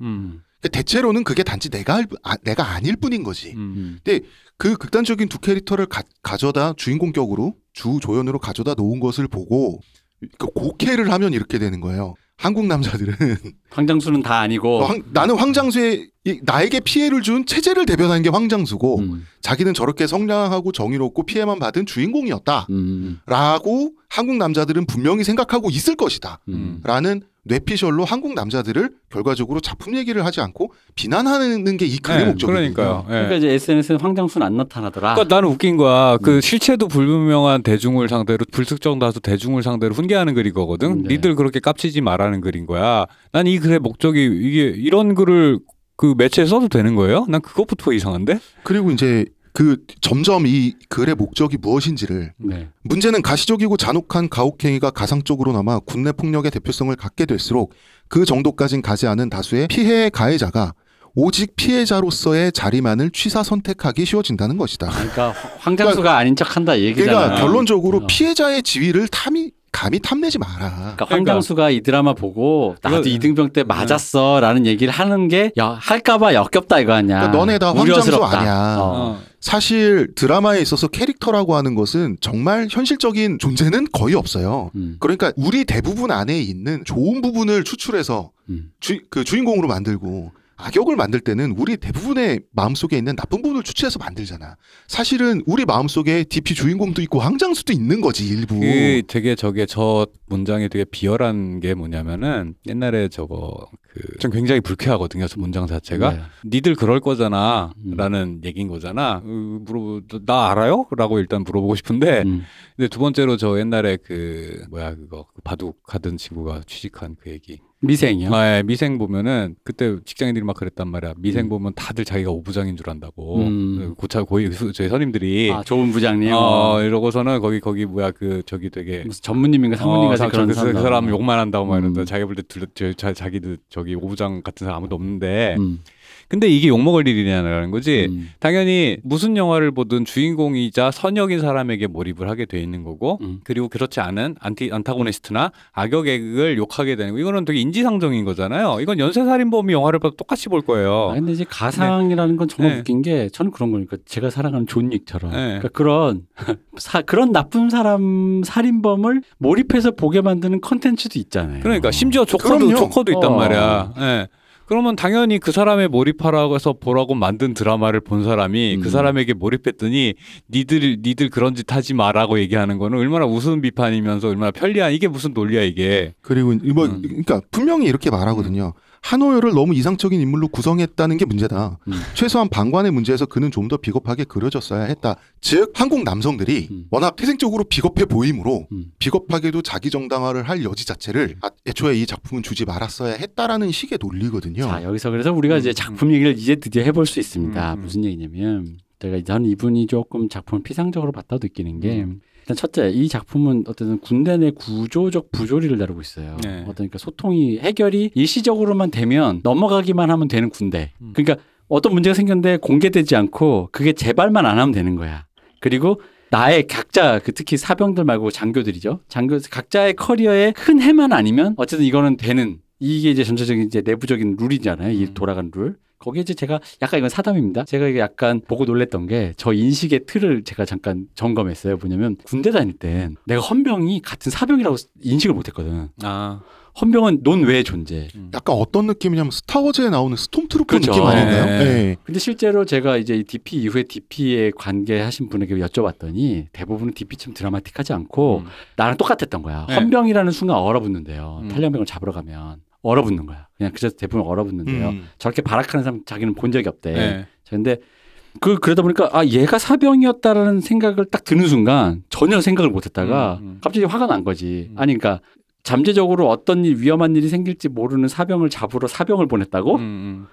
대체로는 그게 단지 내가 아닐 뿐인 거지. 근데 그 극단적인 두 캐릭터를 가져다 주인공 격으로 주조연으로 가져다 놓은 것을 보고 고캐를 하면 이렇게 되는 거예요. 한국 남자들은 황장수는 다 아니고 나는 황장수의 나에게 피해를 준 체제를 대변하는 게 황장수고 자기는 저렇게 성량하고 정의롭고 피해만 받은 주인공이었다라고 한국 남자들은 분명히 생각하고 있을 것이다 라는 뇌피셜로 한국 남자들을 결과적으로 작품 얘기를 하지 않고 비난하는 게 이 글의 네, 목적이거든요. 그러니까요. 네. 그러니까 이제 SNS는 황장수는 안 나타나더라. 그러니까 나는 웃긴 거야. 그 실체도 불분명한 대중을 상대로 불특정 다수 대중을 상대로 훈계하는 글이거든. 네. 니들 그렇게 깝치지 말라는 글인 거야. 난 이 글의 목적이 이게 이런 글을 그 매체에 써도 되는 거예요? 난 그것부터 이상한데. 그리고 이제 그 점점 이 글의 목적이 무엇인지를 네. 문제는 가시적이고 잔혹한 가혹행위가 가상적으로나마 군내 폭력의 대표성을 갖게 될수록 그 정도까진 가지 않은 다수의 피해의 가해자가 오직 피해자로서의 자리만을 취사 선택하기 쉬워진다는 것이다. 그러니까 황장수가 그러니까, 아닌 척한다 이 얘기잖아. 그러니까 결론적으로 피해자의 지위를 감히 탐내지 마라. 그러니까 황장수가 이 드라마 보고 나도 2등병 때 맞았어 라는 얘기를 하는 게 할까봐 역겹다 이거 아니야. 그러니까 너네 다 황장수 아니야. 사실 드라마에 있어서 캐릭터라고 하는 것은 정말 현실적인 존재는 거의 없어요. 그러니까 우리 대부분 안에 있는 좋은 부분을 추출해서 그 주인공으로 만들고 악역을 만들 때는 우리 대부분의 마음속에 있는 나쁜 부분을 추출해서 만들잖아. 사실은 우리 마음속에 D.P 주인공도 있고 황장수도 있는 거지 일부. 그 되게 저게 저 문장이 되게 비열한 게 뭐냐면은 옛날에 저거 전 굉장히 불쾌하거든요. 저 문장 자체가 네. 니들 그럴 거잖아 라는 얘기인 거잖아. 나 알아요? 라고 일단 물어보고 싶은데 근데 두 번째로 저 옛날에 그 바둑 하던 친구가 취직한 그 얘기 미생이요? 아, 예. 미생 보면은 그때 직장인들이 막 그랬단 말이야. 미생 보면 다들 자기가 오부장인 줄 안다고. 고위 저희 선임들이 좋은 부장님. 이러고서는 거기 저기 되게 무슨 전무님인가 상무님 같은 그런 사람. 그 사람 욕만 한다고 막 이러는데 자기 볼 때 자기도 저기 오부장 같은 사람 아무도 없는데. 근데 이게 욕먹을 일이냐는 거지. 당연히 무슨 영화를 보든 주인공이자 선역인 사람에게 몰입을 하게 돼 있는 거고 그리고 그렇지 않은 안타고니스트나 악역을 욕하게 되는 거. 이거는 되게 인지상정인 거잖아요. 이건 연쇄살인범이 영화를 봐도 똑같이 볼 거예요. 근데 이제 가상이라는 건 정말 웃긴 게 저는 그런 거니까 제가 사랑하는 존 윅처럼 그러니까 그런 나쁜 사람 살인범을 몰입해서 보게 만드는 컨텐츠도 있잖아요. 그러니까 심지어 조커도 있단 말이야. 네. 그러면 당연히 그 사람에 몰입하라고 해서 보라고 만든 드라마를 본 사람이 그 사람에게 몰입했더니 니들 그런 짓 하지 마라고 얘기하는 거는 얼마나 우스운 비판이면서 얼마나 편리한 이게 무슨 논리야 이게. 그리고 그러니까 분명히 이렇게 말하거든요. 한호열을 너무 이상적인 인물로 구성했다는 게 문제다. 최소한 방관의 문제에서 그는 좀 더 비겁하게 그려졌어야 했다. 즉 한국 남성들이 워낙 태생적으로 비겁해 보이므로 비겁하게도 자기 정당화를 할 여지 자체를 애초에 이 작품은 주지 말았어야 했다라는 식의 논리거든요. 자, 여기서 그래서 우리가 이제 작품 얘기를 이제 드디어 해볼 수 있습니다. 무슨 얘기냐면 제가 저는 이분이 조금 작품을 피상적으로 봤다고 느끼는 게 일단 첫째, 이 작품은 어쨌든 군대 내 구조적 부조리를 다루고 있어요. 네. 어떤 그러니까 소통이 해결이 일시적으로만 되면 넘어가기만 하면 되는 군대. 그러니까 어떤 문제가 생겼는데 공개되지 않고 그게 재발만 안 하면 되는 거야. 그리고 나의 각자, 그 특히 사병들 말고 장교들이죠. 장교 각자의 커리어에 큰 해만 아니면 어쨌든 이거는 되는, 이게 이제 전체적인 이제 내부적인 룰이잖아요. 이 돌아간 룰. 거기에 이제 제가 약간, 이건 사담입니다. 제가 약간 보고 놀랬던 게 저 인식의 틀을 제가 잠깐 점검했어요. 뭐냐면 군대 다닐 땐 내가 헌병이 같은 사병이라고 인식을 못했거든. 아. 헌병은 논외의 존재. 약간 어떤 느낌이냐면 스타워즈에 나오는 스톰트루퍼 그렇죠. 느낌 아닌가요? 네. 근데 실제로 제가 이제 이 D.P 이후에 D.P에 관계하신 분에게 여쭤봤더니 대부분은 D.P 참 드라마틱하지 않고 나랑 똑같았던 거야. 네. 헌병이라는 순간 얼어붙는데요. 탈영병을 잡으러 가면 얼어붙는 거야. 그냥 그저 대부분 얼어붙는데요. 저렇게 발악하는 사람 자기는 본 적이 없대. 네. 근데 그러다 보니까 아 얘가 사병이었다라는 생각을 딱 드는 순간 전혀 생각을 못했다가 갑자기 화가 난 거지. 아니 그러니까 잠재적으로 어떤 일, 위험한 일이 생길지 모르는 사병을 잡으러 사병을 보냈다고?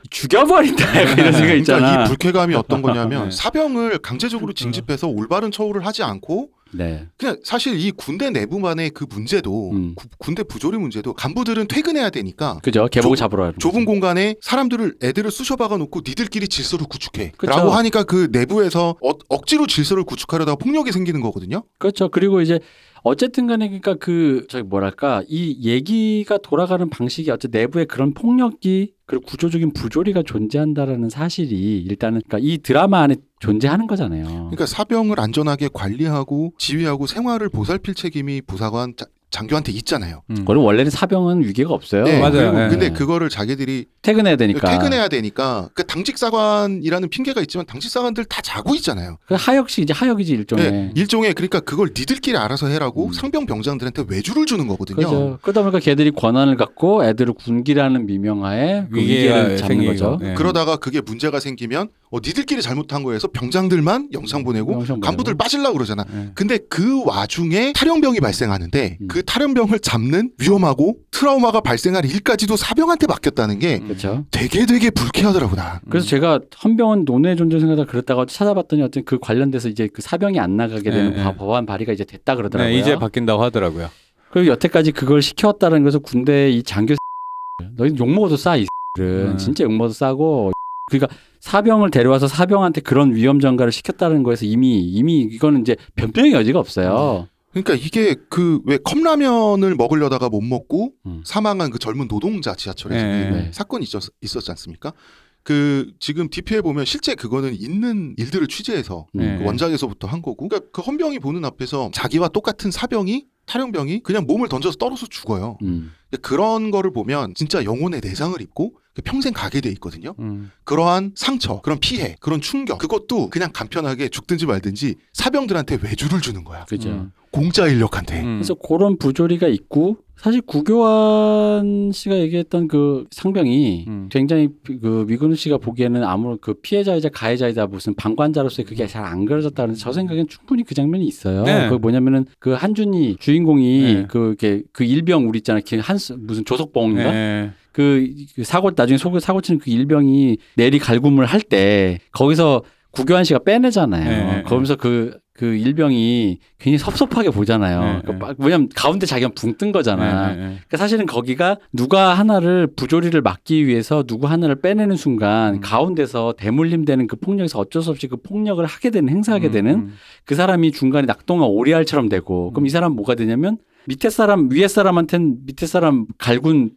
죽여버린다. 이런 생각이 있잖아. 그러니까 이 불쾌감이 어떤 거냐면 네. 사병을 강제적으로 징집해서 올바른 처우를 하지 않고 네. 그냥 사실 이 군대 내부만의 그 문제도 군대 부조리 문제도 간부들은 퇴근해야 되니까 그죠. 개복을 잡으러 하는 좁은 공간에 사람들을 애들을 쑤셔박아 놓고 니들끼리 질서를 구축해 그쵸. 라고 하니까 그 내부에서 억지로 질서를 구축하려다가 폭력이 생기는 거거든요. 그렇죠. 그리고 이제 어쨌든 간에 그러니까 그 저기 뭐랄까 이 얘기가 돌아가는 방식이 어쨌든 내부에 그런 폭력이 그리고 구조적인 부조리가 존재한다라는 사실이 일단은 그러니까 이 드라마 안에 존재하는 거잖아요. 그러니까 사병을 안전하게 관리하고 지휘하고 생활을 보살필 책임이 부사관 장교한테 있잖아요. 그럼 원래는 사병은 위계가 없어요. 네, 맞아요. 네. 근데 그거를 자기들이 퇴근해야 되니까. 그러니까 당직사관이라는 핑계가 있지만 당직사관들 다 자고 있잖아요. 하역시 이제 하역이지 일종의. 네, 일종의 그러니까 그걸 니들끼리 알아서 해라고 상병 병장들한테 외주를 주는 거거든요. 그렇죠. 그러다 보니까 걔들이 권한을 갖고 애들을 군기라는 미명하에 그 위계를 잡는 거죠. 네. 그러다가 그게 문제가 생기면 니들끼리 잘못한 거에서 병장들만 영상 보내고 간부들 빠질라 그러잖아. 네. 근데 그 와중에 탈영병이 발생하는데 그 탈영병을 잡는 위험하고 트라우마가 발생할 일까지도 사병한테 맡겼다는 게 되게 불쾌하더라고요. 그래서 제가 헌병은 논외의 존재 생각하다 그랬다가 찾아봤더니 어쨌든 그 관련돼서 이제 그 사병이 안 나가게 되는 법안 발의가 이제 됐다 그러더라고요. 네, 이제 바뀐다고 하더라고요. 그리고 여태까지 그걸 시켜왔다는 것은 군대 이 장교 너희는 욕먹어도 싸 이 진짜 욕먹어도 싸고 그러니까 사병을 데려와서 사병한테 그런 위험 전가를 시켰다는 거에서 이미 이거는 이제 변명의 여지가 없어요. 그러니까 이게 그 왜 컵라면을 먹으려다가 못 먹고 사망한 그 젊은 노동자 지하철에서 네. 사건이 있었지 않습니까? 그 지금 DP에 보면 실제 그거는 있는 일들을 취재해서 네. 그 원장에서부터 한 거고 그러니까 그 헌병이 보는 앞에서 자기와 똑같은 사병이 탈영병이 그냥 몸을 던져서 떨어서 죽어요. 그러니까 그런 거를 보면 진짜 영혼의 내장을 입고 평생 가게 돼 있거든요. 그러한 상처, 그런 피해, 그런 충격 그것도 그냥 간편하게 죽든지 말든지 사병들한테 외주를 주는 거야. 그죠. 공짜 인력한테. 그래서 그런 부조리가 있고 사실 구교환 씨가 얘기했던 그 상병이 굉장히 그 위근우 씨가 보기에는 아무런 그 피해자이자 가해자이다 무슨 방관자로서 그게 잘 안 그려졌다는 저 생각엔 충분히 그 장면이 있어요. 네. 그 뭐냐면은 그 한준이 주인공이 네. 그 일병 우리 있잖아. 한 무슨 조석봉인가? 네. 그 사고 나중에 사고 치는 그 일병이 내리 갈굼을 할 때 거기서 구교환 씨가 빼내잖아요. 네. 거기서 그 일병이 굉장히 섭섭하게 보잖아요. 그러니까 왜냐면 가운데 자기가 붕 뜬 거잖아. 그러니까 사실은 거기가 누가 하나를 부조리를 막기 위해서 누구 하나를 빼내는 순간 가운데서 대물림되는 그 폭력에서 어쩔 수 없이 그 폭력을 하게 되는 행사하게 되는 그 사람이 중간에 낙동강 오리알처럼 되고 그럼 이 사람 뭐가 되냐면 밑에 사람 위에 사람한테는 밑에 사람 갈군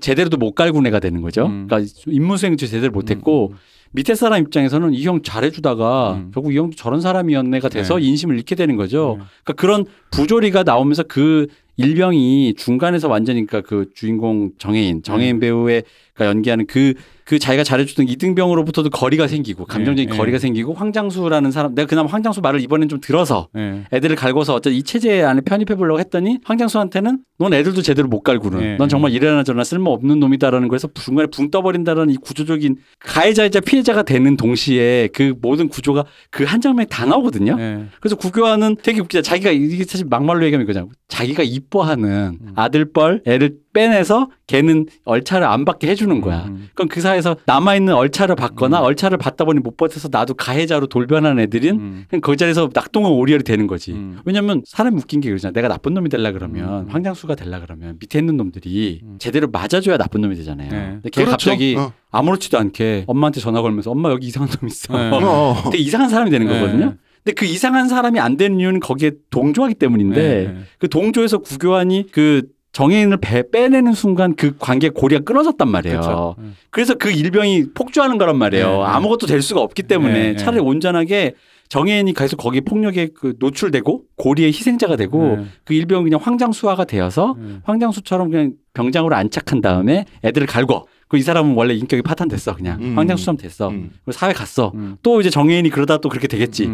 제대로도 못 갈군 애가 되는 거죠. 그러니까 임무수행도 제대로 못했고 밑에 사람 입장에서는 이 형 잘해주다가 결국 이 형도 저런 사람이었네가 돼서 네. 인심을 잃게 되는 거죠. 그러니까 그런 부조리가 나오면서 그 일병이 중간에서 완전히 그러니까 그 주인공 정해인 배우의 그러니까 연기하는 그 자기가 잘해주던 이등병으로부터도 거리가 생기고 감정적인 거리가 생기고 황장수라는 사람 내가 그나마 황장수 말을 이번엔 좀 들어서 애들을 갈궈서 어쨌든 이 체제 안에 편입해보려고 했더니 황장수한테는 넌 애들도 제대로 못 갈구는 넌 정말 이래나 저래나 쓸모없는 놈이다라는 거에서 중간에 붕 떠버린다라는 이 구조적인 가해자이자 피해자가 되는 동시에 그 모든 구조가 그 한 장면에 다 나오거든요. 그래서 구교환은 되게 웃기다. 자기가 이게 사실 막말로 얘기하면 이거잖아. 자기가 이뻐하는 아들뻘 애를 빼내서 걔는 얼차를 안 받게 해주는 거야. 그럼 그 사이에서 남아있는 얼차를 받거나 얼차를 받다 보니 못 버텨서 나도 가해자로 돌변한 애들은 그냥 그 자리에서 낙동강 오리알이 되는 거지. 왜냐면 사람이 웃긴 게 그러잖아. 내가 나쁜 놈이 되려 그러면 황장수가 되려 그러면 밑에 있는 놈들이 제대로 맞아줘야 나쁜 놈이 되잖아요. 근데 걔 그렇죠. 갑자기 아무렇지도 않게 엄마한테 전화 걸면서 엄마 여기 이상한 놈 있어. 네. 그러니까 이상한 사람이 되는 거거든요. 네. 근데 그 이상한 사람이 안 되는 이유는 거기에 동조하기 때문인데 네. 그 동조에서 구교환이 그 정해인을 빼내는 순간 그 관계 고리가 끊어졌단 말이에요. 그렇죠. 그래서 그 일병이 폭주하는 거란 말이에요. 네. 아무것도 될 수가 없기 때문에 네. 차라리 온전하게 정해인이 가서 거기 폭력에 그 노출되고 고리의 희생자가 되고 네. 그 일병이 그냥 황장수화가 되어서 네. 황장수처럼 그냥 병장으로 안착한 다음에 애들을 갈고 이 사람은 원래 인격이 파탄됐어. 그냥 황장수처럼 됐어. 그리고 사회 갔어. 또 이제 정해인이 그러다 또 그렇게 되겠지.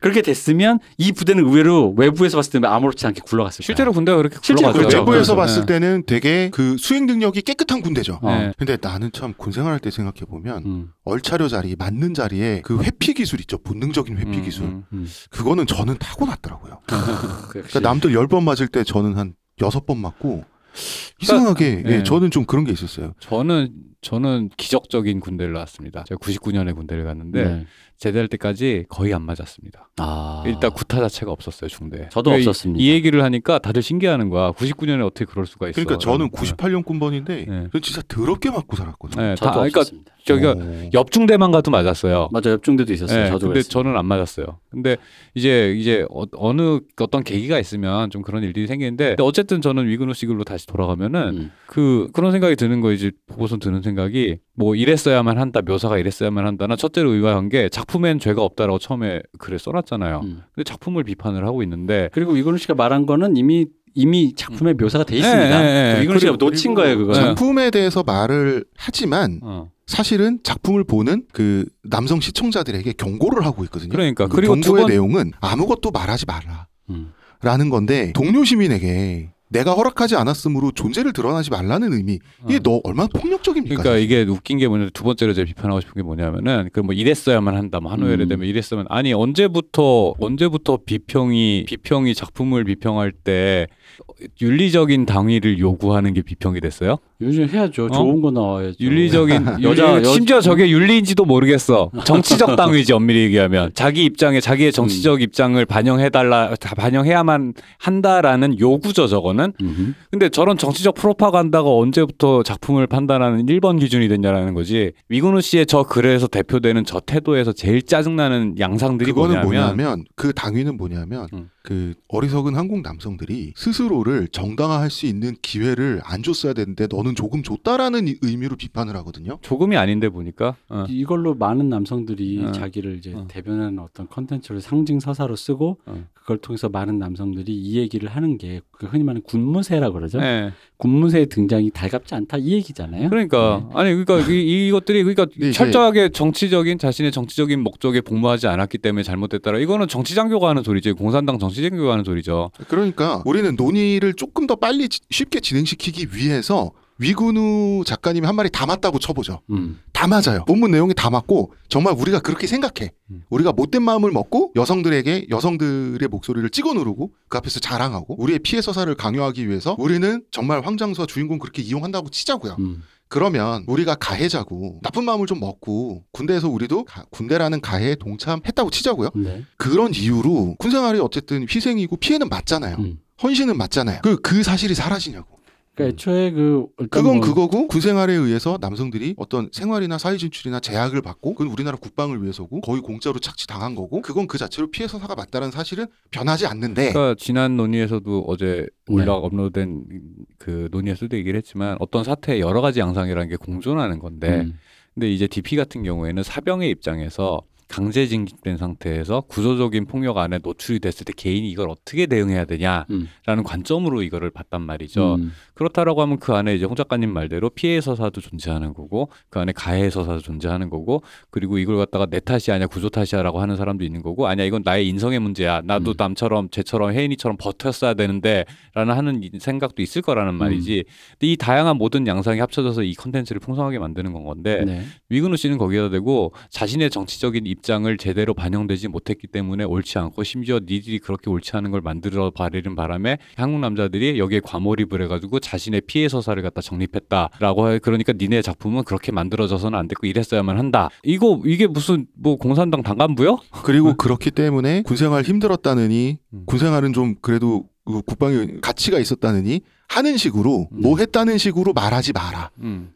그렇게 됐으면 이 부대는 의외로 외부에서 봤을 때 아무렇지 않게 굴러갔어요. 실제로 군대가 그렇게 굴러갔어요. 그렇죠. 외부에서 네. 봤을 때는 되게 그 수행 능력이 깨끗한 군대죠. 네. 근데 나는 참 군 생활할 때 생각해보면 얼차려 자리, 맞는 자리에 그 회피 기술 있죠. 본능적인 회피 기술. 그거는 저는 타고났더라고요. 그러니까 남들 10번 맞을 때 저는 한 6번 맞고 이상하게 예, 저는 좀 그런 게 있었어요. 저는 기적적인 군대를 나왔습니다. 제가 99년에 군대를 갔는데 제대할 때까지 거의 안 맞았습니다. 아. 일단 구타 자체가 없었어요. 중대. 저도 없었습니다. 이 얘기를 하니까 다들 신기해하는 거야. 99년에 어떻게 그럴 수가 있어. 그러니까 저는 98년 군번인데 네. 저는 진짜 더럽게 맞고 살았거든요. 네, 저도 없었습니다. 그러니까 저기가 옆 중대만 가도 맞았어요. 맞아요. 옆 중대도 있었어요. 네, 저도 근데 그랬습니다. 저는 안 맞았어요. 근데 이제 어떤 계기가 있으면 좀 그런 일들이 생기는데 근데 어쨌든 저는 위근우 시글로 다시 돌아가면은 그런 생각이 드는 거 이제 보고선 드는 생각이 뭐 이랬어야만 한다 묘사가 이랬어야만 한다나 첫째로 의아한 게 작품엔 죄가 없다라고 처음에 글에 써놨잖아요. 근데 작품을 비판을 하고 있는데 그리고 이근우 씨가 말한 거는 이미 작품의 묘사가 돼 있습니다. 이근우 씨가 놓친 거예요 그거. 작품에 대해서 말을 하지만 사실은 작품을 보는 그 남성 시청자들에게 경고를 하고 있거든요. 그러니까 그 경고의 내용은 아무것도 말하지 말라 라는 건데 동료 시민에게 내가 허락하지 않았으므로 존재를 드러나지 말라는 의미. 이게 너 얼마나 폭력적입니까? 그러니까 이게 웃긴 게 뭐냐면 두 번째로 제가 비판하고 싶은 게 뭐냐면은 그 뭐 이랬어야만 한다, 뭐 한우열에 되면 이랬으면 아니 언제부터 비평이 작품을 비평할 때 윤리적인 당위를 요구하는 게 비평이 됐어요? 요즘 해야죠. 좋은 거 나와야죠. 윤리적인 심지어 저게 윤리인지도 모르겠어. 정치적 당위지 엄밀히 얘기하면 자기 입장에 자기의 정치적 입장을 반영해야만 한다라는 요구죠 저거는. 근데 저런 정치적 프로파간다가 언제부터 작품을 판단하는 1번 기준이 됐냐라는 거지. 위근우 씨의 저 글에서 대표되는 저 태도에서 제일 짜증나는 양상들이 그거는 뭐냐면 그 당위는 뭐냐면 그 어리석은 한국 남성들이 스스로를 정당화할 수 있는 기회를 안 줬어야 되는데 너는 조금 줬다라는 의미로 비판을 하거든요. 조금이 아닌데 보니까 이걸로 많은 남성들이 자기를 이제 대변하는 어떤 컨텐츠를 상징 서사로 쓰고 그걸 통해서 많은 남성들이 이 얘기를 하는 게 흔히 말하는 군무새라고 그러죠. 네. 군무새의 등장이 달갑지 않다 이 얘기잖아요. 그러니까 네. 아니 그러니까 이것들이 그러니까 네, 철저하게 정치적인 자신의 정치적인 목적에 복무하지 않았기 때문에 잘못됐다라. 이거는 정치장교가 하는 소리지 공산당 정치장교가 하는 소리죠. 그러니까 우리는 논의를 조금 더 빨리 쉽게 진행시키기 위해서 위근우 작가님이 한 말이 다 맞다고 쳐보죠. 다 맞아요. 본문 내용이 다 맞고 정말 우리가 그렇게 생각해. 우리가 못된 마음을 먹고 여성들에게 여성들의 목소리를 찍어 누르고 그 앞에서 자랑하고 우리의 피해 서사를 강요하기 위해서 우리는 정말 황장수와 주인공 그렇게 이용한다고 치자고요. 그러면 우리가 가해자고 나쁜 마음을 좀 먹고 군대에서 우리도 군대라는 가해에 동참했다고 치자고요. 그런 이유로 군생활이 어쨌든 희생이고 피해는 맞잖아요. 헌신은 맞잖아요. 그 사실이 사라지냐고. 그러니까 애초에 그건 그거고 군생활에 의해서 남성들이 어떤 생활이나 사회 진출이나 제약을 받고 그건 우리나라 국방을 위해서고 거의 공짜로 착취당한 거고 그건 그 자체로 피해 서사가 맞다는 사실은 변하지 않는데 그러니까 지난 논의에서도 어제 업로드된 그 논의에서도 얘기를 했지만 어떤 사태의 여러 가지 양상이라는 게 공존하는 건데 근데 이제 D.P 같은 경우에는 사병의 입장에서 강제 징집된 상태에서 구조적인 폭력 안에 노출이 됐을 때 개인이 이걸 어떻게 대응해야 되냐라는 관점으로 이거를 봤단 말이죠. 그렇다라고 하면 그 안에 이제 홍 작가님 말대로 피해 서사도 존재하는 거고 그 안에 가해 서사도 존재하는 거고 그리고 이걸 갖다가 내 탓이 아니야 구조 탓이야라고 하는 사람도 있는 거고 아니야 이건 나의 인성의 문제야 나도 남처럼 쟤처럼 혜인이처럼 버텼어야 되는데라는 하는 생각도 있을 거라는 말이지. 근데 이 다양한 모든 양상이 합쳐져서 이 컨텐츠를 풍성하게 만드는 건 건데 위근우 씨는 거기에다 대고 자신의 정치적인 입장을 제대로 반영되지 못했기 때문에 옳지 않고 심지어 니들이 그렇게 옳지 않은 걸 만들어 바르는 바람에 한국 남자들이 여기에 과몰입을 해가지고 자신의 피해 서사를 갖다 정립했다라고 해. 그러니까 니네 작품은 그렇게 만들어져서는 안 됐고 이랬어야만 한다. 이게 무슨 뭐 공산당 당간부요? 그리고 그렇기 때문에 군생활 힘들었다느니 군생활은 좀 그래도 국방의 가치가 있었다느니 하는 식으로 뭐 했다는 식으로 말하지 마라.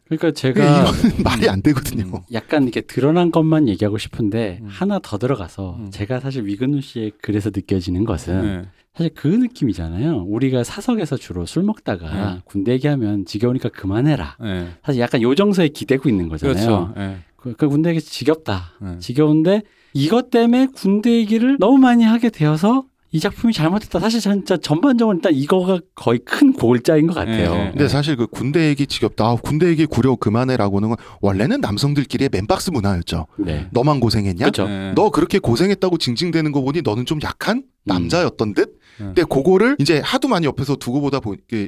그러니까 제가 이거는 말이 안 되거든요. 약간 이렇게 드러난 것만 얘기하고 싶은데 하나 더 들어가서 제가 사실 위근우 씨의 글에서 느껴지는 것은 사실 그 느낌이잖아요. 우리가 사석에서 주로 술 먹다가 군대 얘기하면 지겨우니까 그만해라. 사실 약간 요 정서에 기대고 있는 거잖아요. 그렇죠. 그러니까 군대 얘기 지겹다. 지겨운데 이것 때문에 군대 얘기를 너무 많이 하게 되어서 이 작품이 잘못했다. 사실 진짜 전반적으로 일단 이거가 거의 큰 골자인 것 같아요. 근데 사실 그 군대 얘기 지겹다. 아, 군대 얘기 구려 그만해라고는 건 원래는 남성들끼리의 맨박스 문화였죠. 너만 고생했냐? 너 그렇게 고생했다고 징징대는 거 보니 너는 좀 약한 남자였던 듯? 근데 그거를 이제 하도 많이 옆에서 두고 보다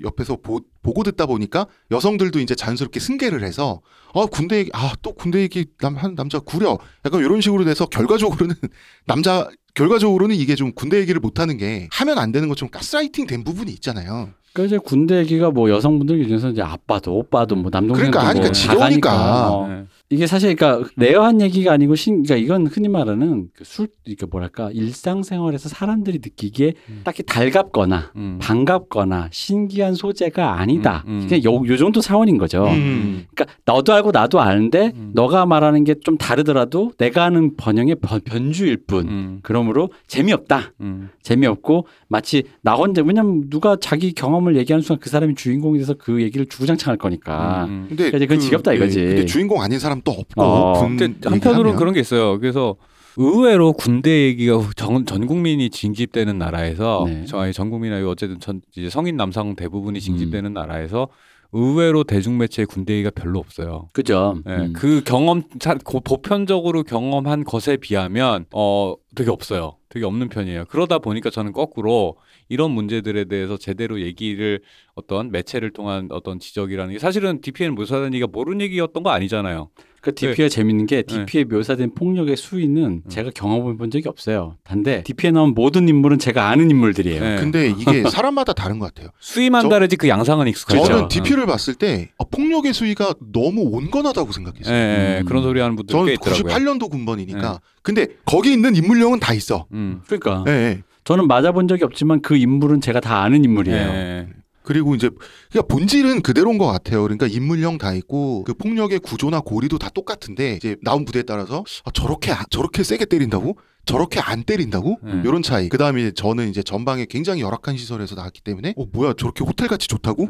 옆에서 보고 듣다 보니까 여성들도 이제 자연스럽게 승계를 해서 군대 얘기, 또 군대 얘기 한 남자 구려. 약간 이런 식으로 돼서 결과적으로는 이게 좀 군대 얘기를 못하는 게 하면 안 되는 것처럼 가스라이팅 된 부분이 있잖아요. 그러니까 이제 군대 얘기가 뭐 여성분들 기준에서 이제 아빠도 오빠도 뭐 남동생도 그러니까 뭐 지겨우니까 이게 사실 그러니까 레어한 얘기가 아니고 그러니까 이건 흔히 말하는 술 그러니까 뭐랄까 일상생활에서 사람들이 느끼기에 딱히 달갑거나 반갑거나 신기한 소재가 아니다. 그냥 요 정도 사원인 거죠. 그러니까 너도 알고 나도 아는데 너가 말하는 게 좀 다르더라도 내가 하는 번영의 변주일 뿐. 그러므로 재미없다. 재미없고 마치 나 혼자 왜냐면 누가 자기 경험을 얘기하는 순간 그 사람이 주인공이 돼서 그 얘기를 주구장창할 거니까. 근데 그러니까 그건 지겹다 이거지. 근데 주인공 아닌 사람 또 없고 근데 한편으로는 그런 게 있어요. 그래서 의외로 군대 얘기가 전 국민이 징집되는 나라에서 전 국민이 어쨌든 이제 성인 남성 대부분이 징집되는 나라에서 의외로 대중매체의 군대 얘기가 별로 없어요. 그죠. 그 경험 보편적으로 경험한 것에 비하면 되게 없어요. 되게 없는 편이에요. 그러다 보니까 저는 거꾸로 이런 문제들에 대해서 제대로 얘기를 어떤 매체를 통한 어떤 지적이라는 게 사실은 DP는 묘사된 얘기가 모르는 얘기였던 거 아니잖아요. 그 DP가 재밌는 게 DP에 묘사된 폭력의 수위는 제가 경험해 본 적이 없어요. 단데 DP에 나온 모든 인물은 제가 아는 인물들이에요. 근데 이게 사람마다 다른 것 같아요. 수위만 다르지 그 양상은 익숙하죠. 저는 DP를 봤을 때 폭력의 수위가 너무 온건하다고 생각했어요. 그런 소리 하는 분들 꽤 있더라고요. 저는 98년도 군번이니까. 근데 거기 있는 인물명은 다 있어. 그러니까 저는 맞아본 적이 없지만 그 인물은 제가 다 아는 인물이에요. 그리고 이제 그러니까 본질은 그대로인 것 같아요. 그러니까 인물형 다 있고 그 폭력의 구조나 고리도 다 똑같은데 이제 나온 부대에 따라서 저렇게 세게 때린다고? 저렇게 안 때린다고? 이런 차이. 그다음에 저는 이제 전방에 굉장히 열악한 시설에서 나왔기 때문에 뭐야 저렇게 호텔같이 좋다고?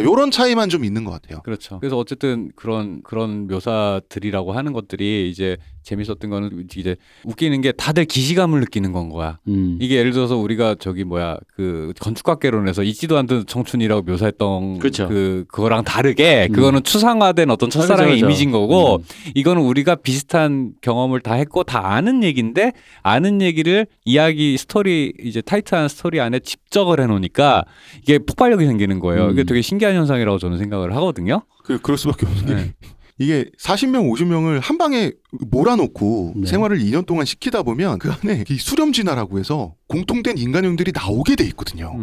이런 차이만 좀 있는 것 같아요. 그렇죠. 그래서 어쨌든 그런 묘사들이라고 하는 것들이 이제 재밌었던 거는 이제 웃기는 게 다들 기시감을 느끼는 건 거야. 이게 예를 들어서 우리가 그 건축학개론에서 잊지도 않던 청춘이라고 묘사했던 그거랑 다르게 그거는 추상화된 어떤 첫사랑의 이미지인 거고 이거는 우리가 비슷한 경험을 다 했고 다 아는 얘기인데 아는 얘기를 이야기 스토리 이제 타이트한 스토리 안에 집적을 해놓으니까 이게 폭발력이 생기는 거예요. 이게 되게 신기한 현상이라고 저는 생각을 하거든요. 그럴 수밖에 없는 게 이게 40명 50명을 한 방에 몰아놓고 생활을 2년 동안 시키다 보면 그 안에 수렴진화라고 해서 공통된 인간형들이 나오게 돼 있거든요.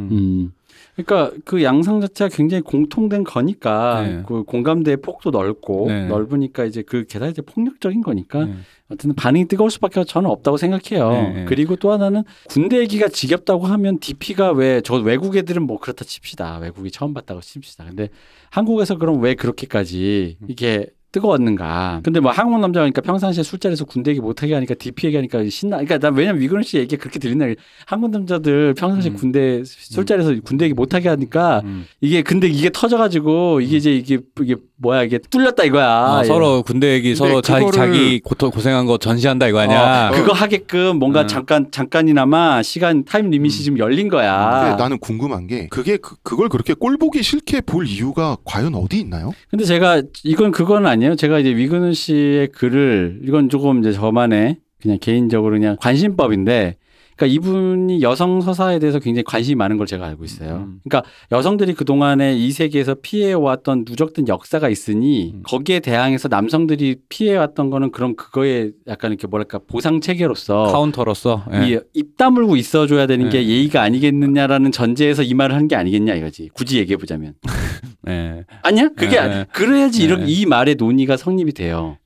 그러니까 그 양상 자체가 굉장히 공통된 거니까 그 공감대의 폭도 넓고 넓으니까 이제 그 게다가 이제 폭력적인 거니까 어쨌든 반응이 뜨거울 수밖에 저는 없다고 생각해요. 그리고 또 하나는 군대 얘기가 지겹다고 하면 DP가 왜 저 외국 애들은 뭐 그렇다 칩시다. 외국이 처음 봤다고 칩시다. 근데 한국에서 그럼 왜 그렇게까지 이게 뜨거웠는가. 근데 뭐 한국 남자니까 평상시에 술자리에서 군대 얘기 못하게 하니까 DP 얘기하니까 그러니까 난 왜냐면 위근우 씨 얘기 그렇게 들린다. 한국 남자들 평상시에 군대 술자리에서 군대 얘기 못하게 하니까 이게 근데 이게 터져가지고 이게 이제 이게 뭐야 이게 뚫렸다 이거야. 서로 군대 얘기 서로 자기 고생한 거 전시한다 이거 아니야. 그거 하게끔 뭔가 잠깐이나마 시간 타임 리밋이 지금 열린 거야. 근데 나는 궁금한 게 그걸 그렇게 꼴보기 싫게 볼 이유가 과연 어디 있나요? 근데 제가 그건 아니. 제가 이제 위근우 씨의 글을 이건 조금 이제 저만의 그냥 개인적으로 그냥 관심법인데, 그러니까 이분이 여성 서사에 대해서 굉장히 관심이 많은 걸 제가 알고 있어요. 그러니까 여성들이 그 동안에 이 세계에서 피해왔던 누적된 역사가 있으니 거기에 대항해서 남성들이 피해왔던 거는 그럼 그거에 약간 이렇게 뭐랄까 보상 체계로서 카운터로서 입 다물고 있어줘야 되는 게 예의가 아니겠느냐라는 전제에서 이 말을 한 게 아니겠냐 이거지. 굳이 얘기해 보자면. 아니야? 그게 그래야지 이 말의 논의가 성립이 돼요.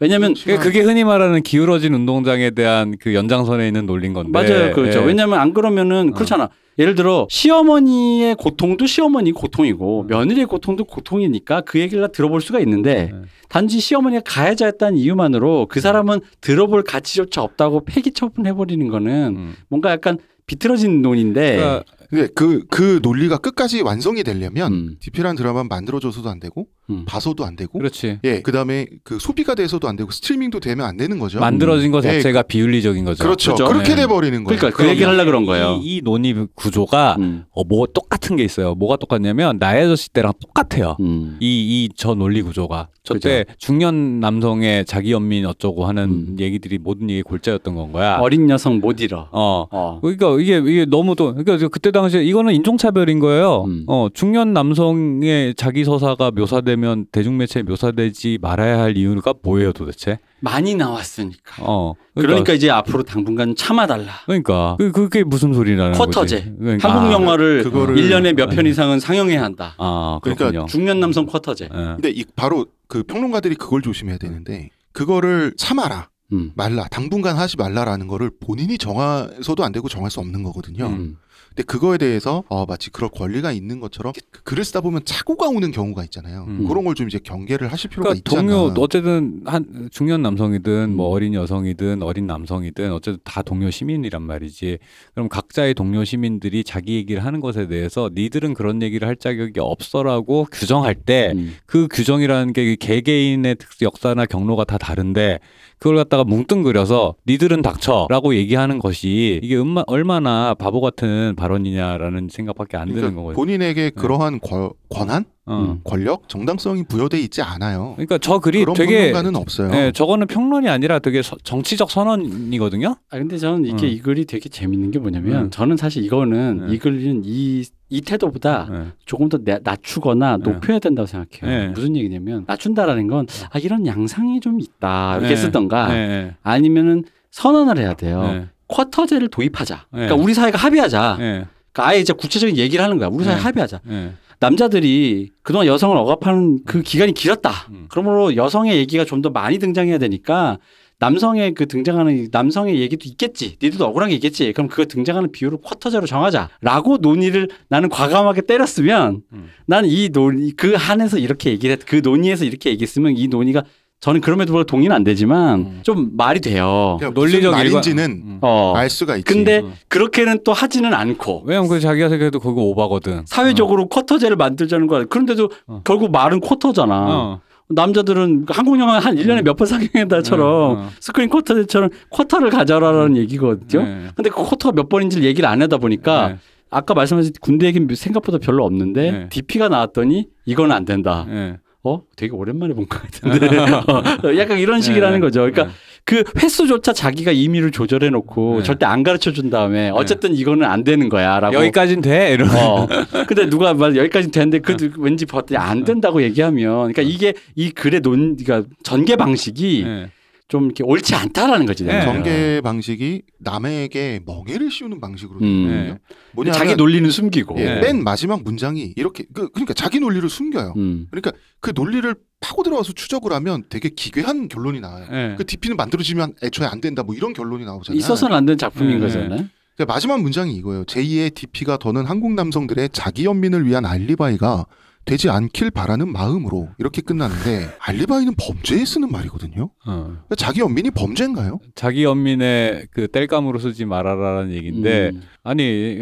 왜냐면 그게 흔히 말하는 기울어진 운동장에 대한 그 연장선에 있는 논리인 건데. 맞아요. 그렇죠. 왜냐면 안 그러면은 그렇잖아. 예를 들어 시어머니의 고통도 시어머니 고통이고 며느리의 고통도 고통이니까 그 얘기를 들어볼 수가 있는데 단지 시어머니가 가해자였다는 이유만으로 그 사람은 들어볼 가치조차 없다고 폐기 처분해버리는 거는 뭔가 약간 비틀어진 논인데 그러니까 근데 그 논리가 끝까지 완성이 되려면 DP라는 드라마는 만들어줘서도 안 되고 봐서도 안 되고 그렇지. 예, 그다음에 그 소비가 돼서도 안 되고 스트리밍도 되면 안 되는 거죠. 만들어진 것 자체가 예. 비윤리적인 거죠. 그렇죠. 그렇죠? 그렇게 네. 돼버리는 거예요. 그러니까 그 얘기를 하려고 그런 거예요. 이 논의 구조가 뭐 똑같은 게 있어요. 뭐가 똑같냐면 나의 아저씨 때랑 똑같아요. 저 논리 구조가. 저때 그렇죠. 중년 남성의 자기 연민 어쩌고 하는 얘기들이 모든 얘기 골자였던 건 거야. 어린 여성 못 잃어. 그러니까 이게 너무 또 그러니까 그때 당시에 이거는 인종차별인 거예요. 중년 남성의 자기 서사가 묘사되면 대중매체에 묘사되지 말아야 할 이유가 뭐예요 도대체? 많이 나왔으니까. 그러니까 이제 앞으로 당분간 참아달라. 그러니까 그게 무슨 소리라는 쿼터제. 거지? 그러니까. 한국 영화를 1년에 몇 편 이상은 상영해야 한다. 그러니까 중년 남성 쿼터제. 근데 바로 그 평론가들이 그걸 조심해야 되는데 그거를 참아라. 말라. 당분간 하지 말라라는 거를 본인이 정해서도 안 되고 정할 수 없는 거거든요. 근데 그거에 대해서 마치 그럴 권리가 있는 것처럼 글을 쓰다 보면 착오가 오는 경우가 있잖아요. 그런 걸 좀 이제 경계를 하실 필요가 그러니까 있지 않나. 어쨌든 한 중년 남성이든 뭐 어린 여성이든 어린 남성이든 어쨌든 다 동료 시민이란 말이지. 그럼 각자의 동료 시민들이 자기 얘기를 하는 것에 대해서 니들은 그런 얘기를 할 자격이 없어라고 규정할 때 그 규정이라는 게 개개인의 역사나 경로가 다 다른데 그걸 갖다가 뭉뚱그려서 니들은 닥쳐라고 얘기하는 것이 이게 얼마나 바보 같은 발언이냐라는 생각밖에 안 드는 거거든요. 본인에게 그러한 권한? 권력, 정당성이 부여돼 있지 않아요. 그러니까 저 글이 되게 평론가는 없어요. 네, 저거는 평론이 아니라 되게 정치적 선언이거든요. 아 근데 저는 이게 이 글이 되게 재밌는 게 뭐냐면 저는 사실 이거는 이 글은 이 태도보다 조금 더 낮추거나 높여야 된다고 생각해요. 무슨 얘기냐면 낮춘다라는 건 아 이런 양상이 좀 있다 이렇게 쓰던가 아니면은 선언을 해야 돼요. 쿼터제를 도입하자. 그러니까 우리 사회가 합의하자. 그러니까 아예 이제 구체적인 얘기를 하는 거야. 우리 사회 합의하자. 남자들이 그동안 여성을 억압하는 그 기간이 길었다. 그러므로 여성의 얘기가 좀 더 많이 등장해야 되니까 남성의 그 등장하는 남성의 얘기도 있겠지. 니들도 억울한 게 있겠지. 그럼 그거 등장하는 비율을 쿼터제로 정하자라고 논의를 나는 과감하게 때렸으면 난 이 논의 그 한에서 이렇게 얘기를 했, 그 논의에서 이렇게 얘기했으면 이 논의가 저는 그럼에도 불구하고 동의는 안 되지만 좀 말이 돼요. 논리적 말인지는 알 수가 있지. 근데 그렇게는 또 하지는 않고. 왜냐면 그 자기가 생각해도 그거 오바거든. 사회적으로 쿼터제를 만들자는 거야. 그런데도 결국 말은 쿼터잖아. 남자들은 한국 영화 한 1년에 몇 번 상영한다처럼 스크린 쿼터제처럼 쿼터를 가져라라는 얘기거든요. 근데 그 쿼터가 몇 번인지를 얘기를 안 하다 보니까 아까 말씀하신 군대 얘기는 생각보다 별로 없는데 DP가 나왔더니 이건 안 된다. 되게 오랜만에 본 것 같은데 약간 이런 식이라는 거죠. 그러니까 그 횟수조차 자기가 임의를 조절해놓고 절대 안 가르쳐준 다음에 어쨌든 이거는 안 되는 거야라고 여기까지는 돼 이런. 근데 누가 말 여기까지는 되는데 그 왠지 봤더니 안 된다고 얘기하면 그러니까 이게 이 글의 그러니까 전개 방식이. 좀 이렇게 옳지 않다라는 거지. 전개 방식이 남에게 멍해를 씌우는 방식으로 되거든요. 뭐냐면 자기 논리는 숨기고 맨 마지막 문장이 이렇게 그러니까 자기 논리를 숨겨요. 그러니까 그 논리를 파고 들어와서 추적을 하면 되게 기괴한 결론이 나와요. 그 DP는 만들어지면 애초에 안 된다. 뭐 이런 결론이 나오잖아요. 있어서는 안 되는 작품인 거잖아요. 마지막 문장이 이거예요. 제2의 DP가 더는 한국 남성들의 자기 연민을 위한 알리바이가 되지 않길 바라는 마음으로 이렇게 끝나는데 알리바이는 범죄에 쓰는 말이거든요. 그러니까 자기 연민이 범죄인가요? 자기 연민의 그 땔감으로 쓰지 말아라라는 얘기인데 아니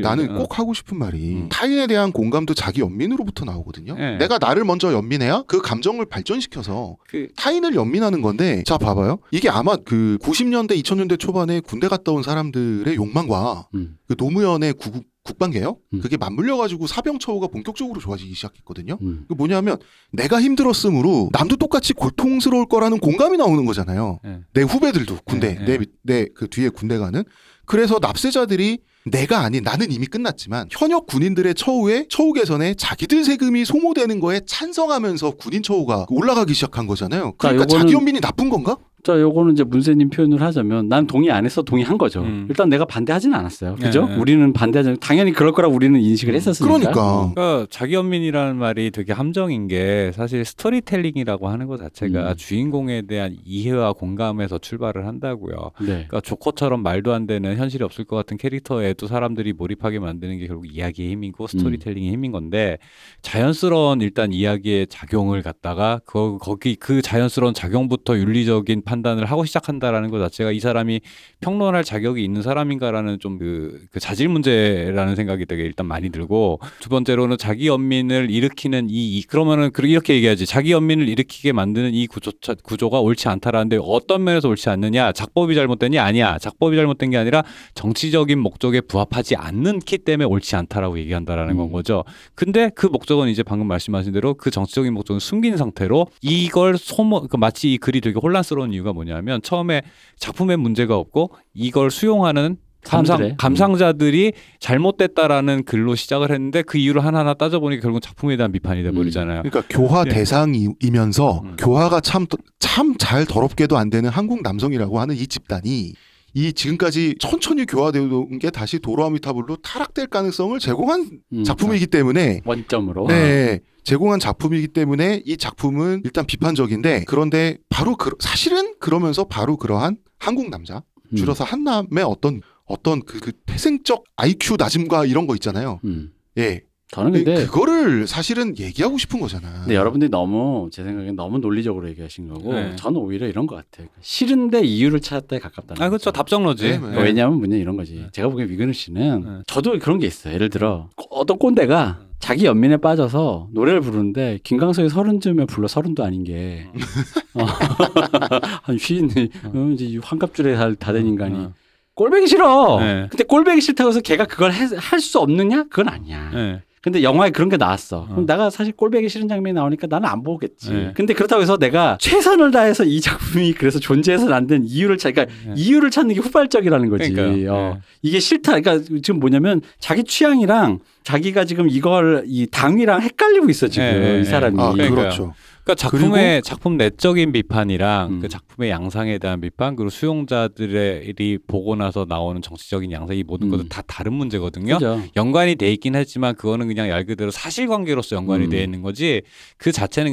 나는 꼭 하고 싶은 말이 타인에 대한 공감도 자기 연민으로부터 나오거든요. 내가 나를 먼저 연민해야 그 감정을 발전시켜서 타인을 연민하는 건데 자 봐봐요. 이게 아마 그 90년대 2000년대 초반에 군대 갔다 온 사람들의 욕망과 그 노무현의 국방개혁? 그게 맞물려가지고 사병처우가 본격적으로 좋아지기 시작했거든요. 그 뭐냐면 내가 힘들었으므로 남도 똑같이 고통스러울 거라는 공감이 나오는 거잖아요. 내 후배들도 군대, 내 그 뒤에 군대 가는. 그래서 납세자들이 내가 아닌 나는 이미 끝났지만 현역 군인들의 처우 개선에 자기들 세금이 소모되는 거에 찬성하면서 군인 처우가 올라가기 시작한 거잖아요. 그러니까 자기 연민이 나쁜 건가? 자, 요거는 이제 문세님 표현을 하자면 난 동의 안 했어, 동의한 거죠. 일단 내가 반대하진 않았어요. 그죠? 네. 우리는 반대하지, 당연히 그럴 거라 우리는 인식을 했었으니까. 그러니까 자기 연민이라는 말이 되게 함정인 게 사실 스토리텔링이라고 하는 것 자체가 주인공에 대한 이해와 공감에서 출발을 한다고요. 네. 그러니까 조커처럼 말도 안 되는 현실이 없을 것 같은 캐릭터에 또 사람들이 몰입하게 만드는 게 결국 이야기의 힘이고 스토리텔링의 힘인 건데, 자연스러운 일단 이야기의 작용을 갖다가 거기 그 자연스러운 작용부터 윤리적인 판단을 하고 시작한다라는 것 자체가 이 사람이 평론할 자격이 있는 사람인가라는 좀 그 자질 문제라는 생각이 되게 일단 많이 들고, 두 번째로는 자기 연민을 일으키는 그러면은 이렇게 얘기하지, 자기 연민을 일으키게 만드는 이 구조가 옳지 않다라는데 어떤 면에서 옳지 않느냐, 작법이 잘못됐니? 아니야, 작법이 잘못된 게 아니라 정치적인 목적에 부합하지 않기 때문에 옳지 않다라고 얘기한다라는 건 거죠. 근데 그 목적은 이제 방금 말씀하신 대로 그 정치적인 목적은 숨긴 상태로 이걸 마치 이 글이 되게 혼란스러운 이유가 뭐냐면, 처음에 작품에 문제가 없고 이걸 수용하는 감상자들이 잘못됐다라는 글로 시작을 했는데 그 이유를 하나하나 따져보니 결국 작품에 대한 비판이 돼버리잖아요. 그러니까 교화 대상이면서 교화가 참 잘 더럽게도 안 되는 한국 남성이라고 하는 이 집단이 이 지금까지 천천히 교화되어온 게 다시 도로아미타불로 타락될 가능성을 제공한 작품이기 때문에, 원점으로 제공한 작품이기 때문에 이 작품은 일단 비판적인데, 그런데 바로 사실은 그러면서 바로 그러한 한국 남자, 줄여서 한남의 어떤 그 태생적 IQ 낮음과 이런 거 있잖아요. 예. 저는 근데 그거를 사실은 얘기하고 싶은 거잖아. 근데 여러분들이 너무, 제 생각엔 너무 논리적으로 얘기하신 거고, 저는 오히려 이런 것 같아요. 싫은데 이유를 찾았다에 가깝다는. 그렇죠. 답정러지. 네. 왜냐하면 문제는 이런 거지. 제가 보기엔 위근우 씨는 저도 그런 게 있어요. 예를 들어 어떤 꼰대가 자기 연민에 빠져서 노래를 부르는데 김광석이 30쯤에 불러, 30도 아닌 게 한 50, 이제 환갑줄에 다 된 인간이 꼴보기 싫어. 근데 꼴보기 싫다고 해서 걔가 그걸 할 수 없느냐? 그건 아니야. 근데 영화에 그런 게 나왔어. 그럼 내가 사실 꼴보기 싫은 장면이 나오니까 나는 안 보겠지. 근데 그렇다고 해서 내가 최선을 다해서 이 작품이 그래서 존재해서는 안 된 이유를 이유를 찾는 게 후발적이라는 거지. 이게 싫다. 그러니까 지금 뭐냐면 자기 취향이랑 자기가 지금 이 당위랑 헷갈리고 있어 지금 이 사람이. 그렇죠. 그러니까 작품 내적인 비판이랑 그 작품의 양상에 대한 비판, 그리고 수용자들이 보고 나서 나오는 정치적인 양상, 이 모든 것은 다 다른 문제거든요. 그죠. 연관이 돼 있긴 하지만 그거는 그냥 말 그대로 사실관계로서 연관이 돼 있는 거지, 그 자체는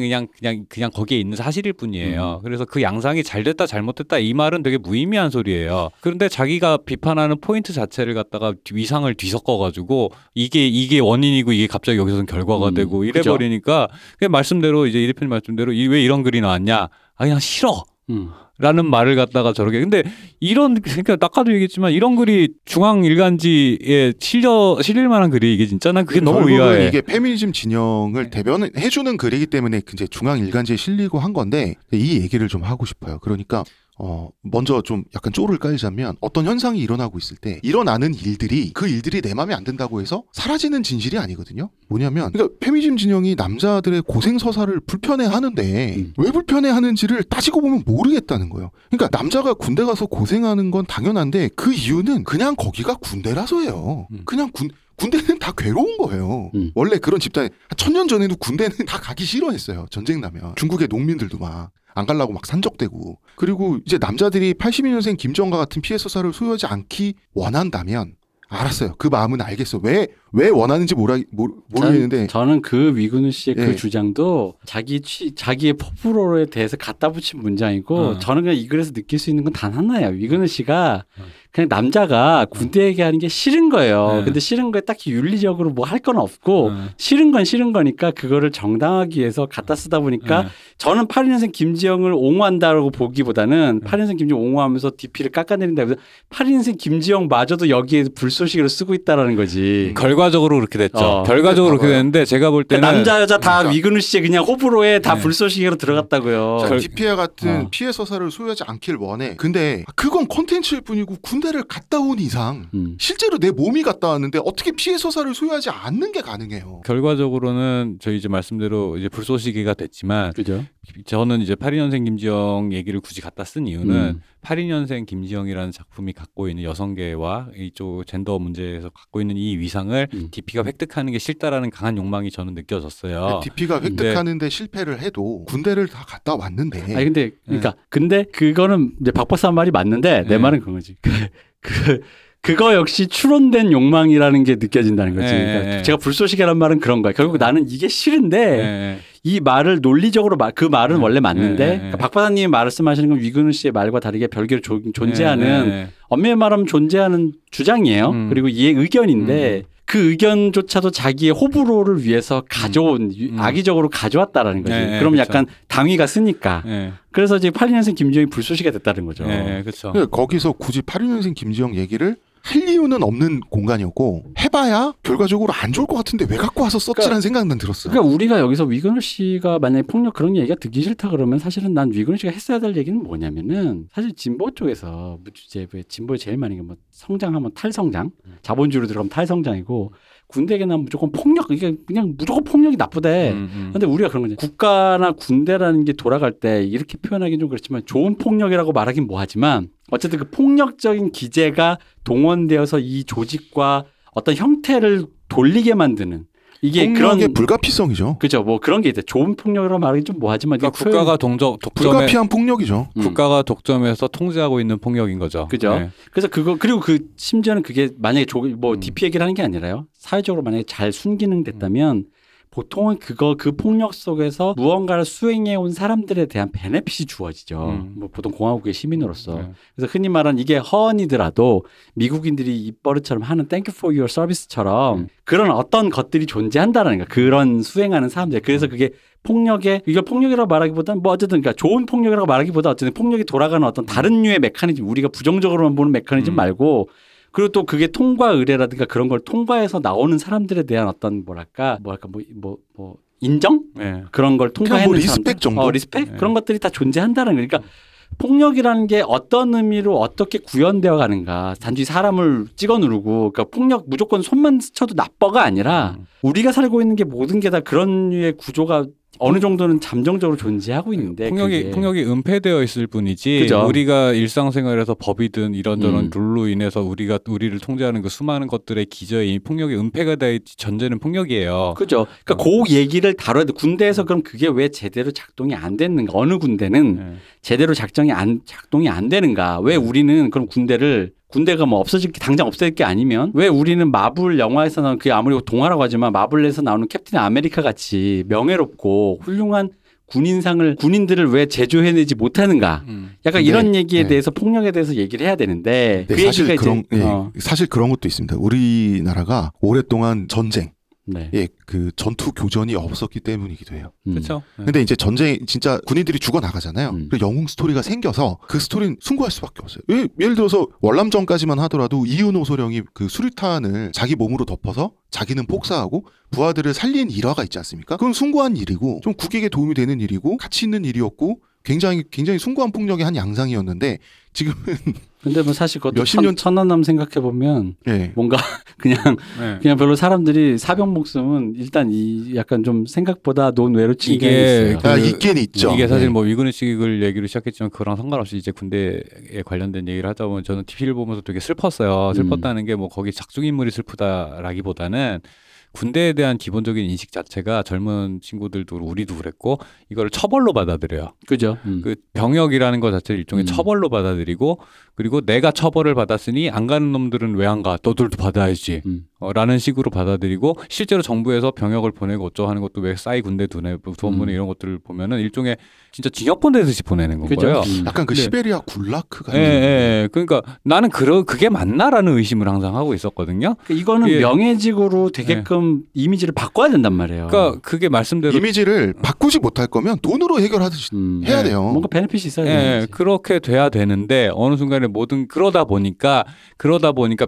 그냥 거기에 있는 사실일 뿐이에요. 그래서 그 양상이 잘됐다 잘못됐다 이 말은 되게 무의미한 소리예요. 그런데 자기가 비판하는 포인트 자체를 갖다가 위상을 뒤섞어가지고 이게 원인이고 이게 갑자기 여기서는 결과가 되고 이래버리니까, 그냥 말씀대로 이제 이대표님 말씀대로 왜 이런 글이 나왔냐, 그냥 싫어 라는 말을 갖다가 저렇게. 근데 그러니까 아까도 얘기했지만 이런 글이 중앙일간지에 실릴 만한 글이 이게 진짜, 난 그게 너무 의아해. 이게 페미니즘 진영을 대변해주는 글이기 때문에 이제 중앙일간지에 실리고 한 건데, 이 얘기를 좀 하고 싶어요. 그러니까 먼저 좀 약간 쪼를 깔자면, 어떤 현상이 일어나고 있을 때 일어나는 일들이, 그 일들이 내 마음에 안 든다고 해서 사라지는 진실이 아니거든요. 뭐냐면, 그러니까 페미니즘 진영이 남자들의 고생서사를 불편해하는데 왜 불편해하는지를 따지고 보면 모르겠다는 거예요. 그러니까 남자가 군대 가서 고생하는 건 당연한데 그 이유는 그냥 거기가 군대라서예요. 그냥 군대는 다 괴로운 거예요. 원래 그런 집단이 1000년 전에도 군대는 다 가기 싫어했어요. 전쟁 나면 중국의 농민들도 막 안 가려고 막 산적대고. 그리고 이제 남자들이 82년생 김정과 같은 피해서사를 소유하지 않기 원한다면, 알았어요. 그 마음은 알겠어. 왜 원하는지 모르겠는데. 저는 그 위근우 씨의 그 주장도 자기의 포프로에 대해서 갖다 붙인 문장이고, 저는 그냥 이 글에서 느낄 수 있는 건 단 하나예요. 위근우 씨가 그냥 남자가 군대 얘기하는 게 싫은 거예요. 근데 싫은 거에 딱히 윤리적으로 뭐 할 건 없고, 싫은 건 싫은 거니까 그거를 정당하기 위해서 갖다 쓰다 보니까, 저는 82년생 김지영을 옹호한다라고 보기보다는 82년생 김지영 옹호하면서 DP를 깎아내린다, 82년생 김지영마저도 여기에 불쏘시개로 쓰고 있다라는 거지. 결과적으로 그렇게 됐죠. 결과적으로 그렇게 됐는데, 제가 볼 때는 그러니까 남자 여자 다 위근우 씨의 그냥 호불호에 다 불쏘시개로 들어갔다고요. DP와 같은 피해 서사를 소유하지 않길 원해. 근데 그건 콘텐츠일 뿐이고 군 군대를 갔다 온 이상 실제로 내 몸이 갔다 왔는데 어떻게 피해 소사를 소유하지 않는 게 가능해요. 결과적으로는 저희 이제 말씀대로 이제 불쏘시개가 됐지만 그죠? 저는 이제 82년생 김지영 얘기를 굳이 갖다 쓴 이유는 82년생 김지영이라는 작품이 갖고 있는 여성계와 이쪽 젠더 문제에서 갖고 있는 이 위상을 DP가 획득하는 게 싫다라는 강한 욕망이 저는 느껴졌어요. DP가 획득하는데 실패를 해도 군대를 다 갔다 왔는데. 아니 근데 그러니까 근데 그거는 이제 박박사 한 말이 맞는데 내 말은 그런 거지. 그거 역시 추론된 욕망이라는 게 느껴진다는 거지. 그러니까 제가 불쏘시개란 말은 그런 거야. 결국 나는 이게 싫은데 이 말을 논리적으로 그 말은 원래 맞는데 그러니까 박 박사님이 말씀하시는 건 위근우 씨의 말과 다르게 별개로 존재하는 엄밀히 말하면 존재하는 주장이에요. 그리고 이의 의견인데 그 의견조차도 자기의 호불호를 위해서 가져온 악의적으로 가져왔다라는 거지. 그럼 그쵸. 약간 당위가 쓰니까. 그래서 이제 82년생 김지영이 불쏘시개가 됐다는 거죠. 그렇죠. 거기서 굳이 82년생 김지영 얘기를 할 이유는 없는 공간이었고 해봐야 결과적으로 안 좋을 것 같은데 왜 갖고 와서 썼지라는 생각만 들었어요. 그러니까 우리가 여기서 위근우 씨가 만약에 폭력 그런 얘기가 듣기 싫다 그러면 사실은 난 위근우 씨가 했어야 될 얘기는 뭐냐면은 사실 진보 쪽에서 이제 진보에 제일 많은 게 뭐 성장하면 탈성장, 자본주의로 들어가면 탈성장이고 군대에게 난 무조건 폭력, 이게 그냥 무조건 폭력이 나쁘대. 근데 우리가 그런 거지. 국가나 군대라는 게 돌아갈 때 이렇게 표현하기는 좀 그렇지만 좋은 폭력이라고 말하긴 뭐하지만 어쨌든 그 폭력적인 기제가 동원되어서 이 조직과 어떤 형태를 돌리게 만드는 이게 폭력의 그런 불가피성이죠. 그렇죠. 뭐 그런 게 있대. 좋은 폭력이라고 말하기 좀 뭐하지만 그러니까 국가가 독점에 불가피한 폭력이죠. 국가가 독점해서 통제하고 있는 폭력인 거죠. 그죠. 네. 그래서 그거 그리고 그 심지어는 그게 만약에 뭐 DP 얘기를 하는 게 아니라요. 사회적으로 만약에 잘 순기능됐다면 보통은 그 폭력 속에서 무언가를 수행해온 사람들에 대한 베네핏이 주어지죠. 뭐 보통 공화국의 시민으로서. 그래서 흔히 말하는 이게 허언이더라도 미국인들이 이 버릇처럼 하는 Thank you for your service처럼 그런 어떤 것들이 존재한다라는 거야. 그런 수행하는 사람들. 그래서 그게 이걸 폭력이라고 말하기보다는 뭐 어쨌든 그러니까 좋은 폭력이라고 말하기보다 어쨌든 폭력이 돌아가는 어떤 다른 류의 메커니즘, 우리가 부정적으로만 보는 메커니즘 말고 그리고 또 그게 통과 의례라든가 그런 걸 통과해서 나오는 사람들에 대한 어떤 뭐랄까 인정? 네. 그런 걸 통과하는 뭐 리스펙 정도? 리스펙? 네. 그런 것들이 다 존재한다는 거니까 폭력이라는 게 어떤 의미로 어떻게 구현되어 가는가. 단지 사람을 찍어 누르고 그러니까 폭력 무조건 손만 스쳐도 나빠가 아니라 우리가 살고 있는 게 모든 게 다 그런 류의 구조가 어느 정도는 잠정적으로 존재하고 있는데 폭력이 은폐되어 있을 뿐이지 그죠? 우리가 일상생활에서 법이든 이런저런 룰로 인해서 우리를 통제하는 그 수많은 것들의 기저에 이 폭력이 은폐가 돼 있지 전제는 폭력이에요. 그죠. 그러니까 그 얘기를 다뤄야 돼. 군대에서 그럼 그게 왜 제대로 작동이 안 됐는가? 어느 군대는 제대로 작동이 안 되는가? 왜 우리는 그럼 군대가 뭐 당장 없어질 게 아니면 왜 우리는 마블 영화에서 나오는 그게 아무리 동화라고 하지만 마블에서 나오는 캡틴 아메리카 같이 명예롭고 훌륭한 군인들을 왜 제조해내지 못하는가? 약간 이런 얘기에 대해서 폭력에 대해서 얘기를 해야 되는데 그 사실 얘기가 사실 그런 것도 있습니다. 우리나라가 오랫동안 전쟁 그 전투 교전이 없었기 때문이기도 해요. 그렇죠. 근데 이제 전쟁 진짜 군인들이 죽어 나가잖아요. 영웅 스토리가 생겨서 그 스토리는 숭고할 수밖에 없어요. 예를 들어서 월남전까지만 하더라도 이윤호 소령이 그 수류탄을 자기 몸으로 덮어서 자기는 폭사하고 부하들을 살린 일화가 있지 않습니까? 그건 숭고한 일이고 좀 국익에 도움이 되는 일이고 가치 있는 일이었고 굉장히 숭고한 폭력의 한 양상이었는데 지금은 근데 뭐 사실 그것도 몇십 년 천안함 생각해보면 뭔가 그냥 별로 사람들이 사병 목숨은 일단 이 약간 좀 생각보다 논외로 이게 있어요. 있긴 있죠. 이게 사실 뭐 위근우 씨를 얘기로 시작했지만 그랑 상관없이 이제 군대에 관련된 얘기를 하다 보면 저는 TV를 보면서 되게 슬펐어요. 슬펐다는 게 뭐 거기 작중인물이 슬프다라기보다는 군대에 대한 기본적인 인식 자체가 젊은 친구들도 우리도 그랬고 이거를 처벌로 받아들여요. 그죠. 그 병역이라는 것 자체를 일종의 처벌로 받아들이고 그리고 내가 처벌을 받았으니 안 가는 놈들은 왜 안 가? 너들도 받아야지. 라는 식으로 받아들이고 실제로 정부에서 병역을 보내고 어쩌고 하는 것도 왜 싸이 군대 돈 보내 이런 것들을 보면은 일종의 진짜 징역 보내듯이 보내는 건 거예요. 약간 그 시베리아 굴라크 같은. 그러니까 나는 그게 맞나라는 의심을 항상 하고 있었거든요. 그러니까 이거는 명예직으로 되게끔 이미지를 바꿔야 된단 말이에요. 그러니까 그게 말씀대로 이미지를 바꾸지 못할 거면 돈으로 해결하듯이 해야 돼요. 뭔가 베네핏이 있어야 돼요. 그렇게 돼야 되는데 어느 순간에 그러다 보니까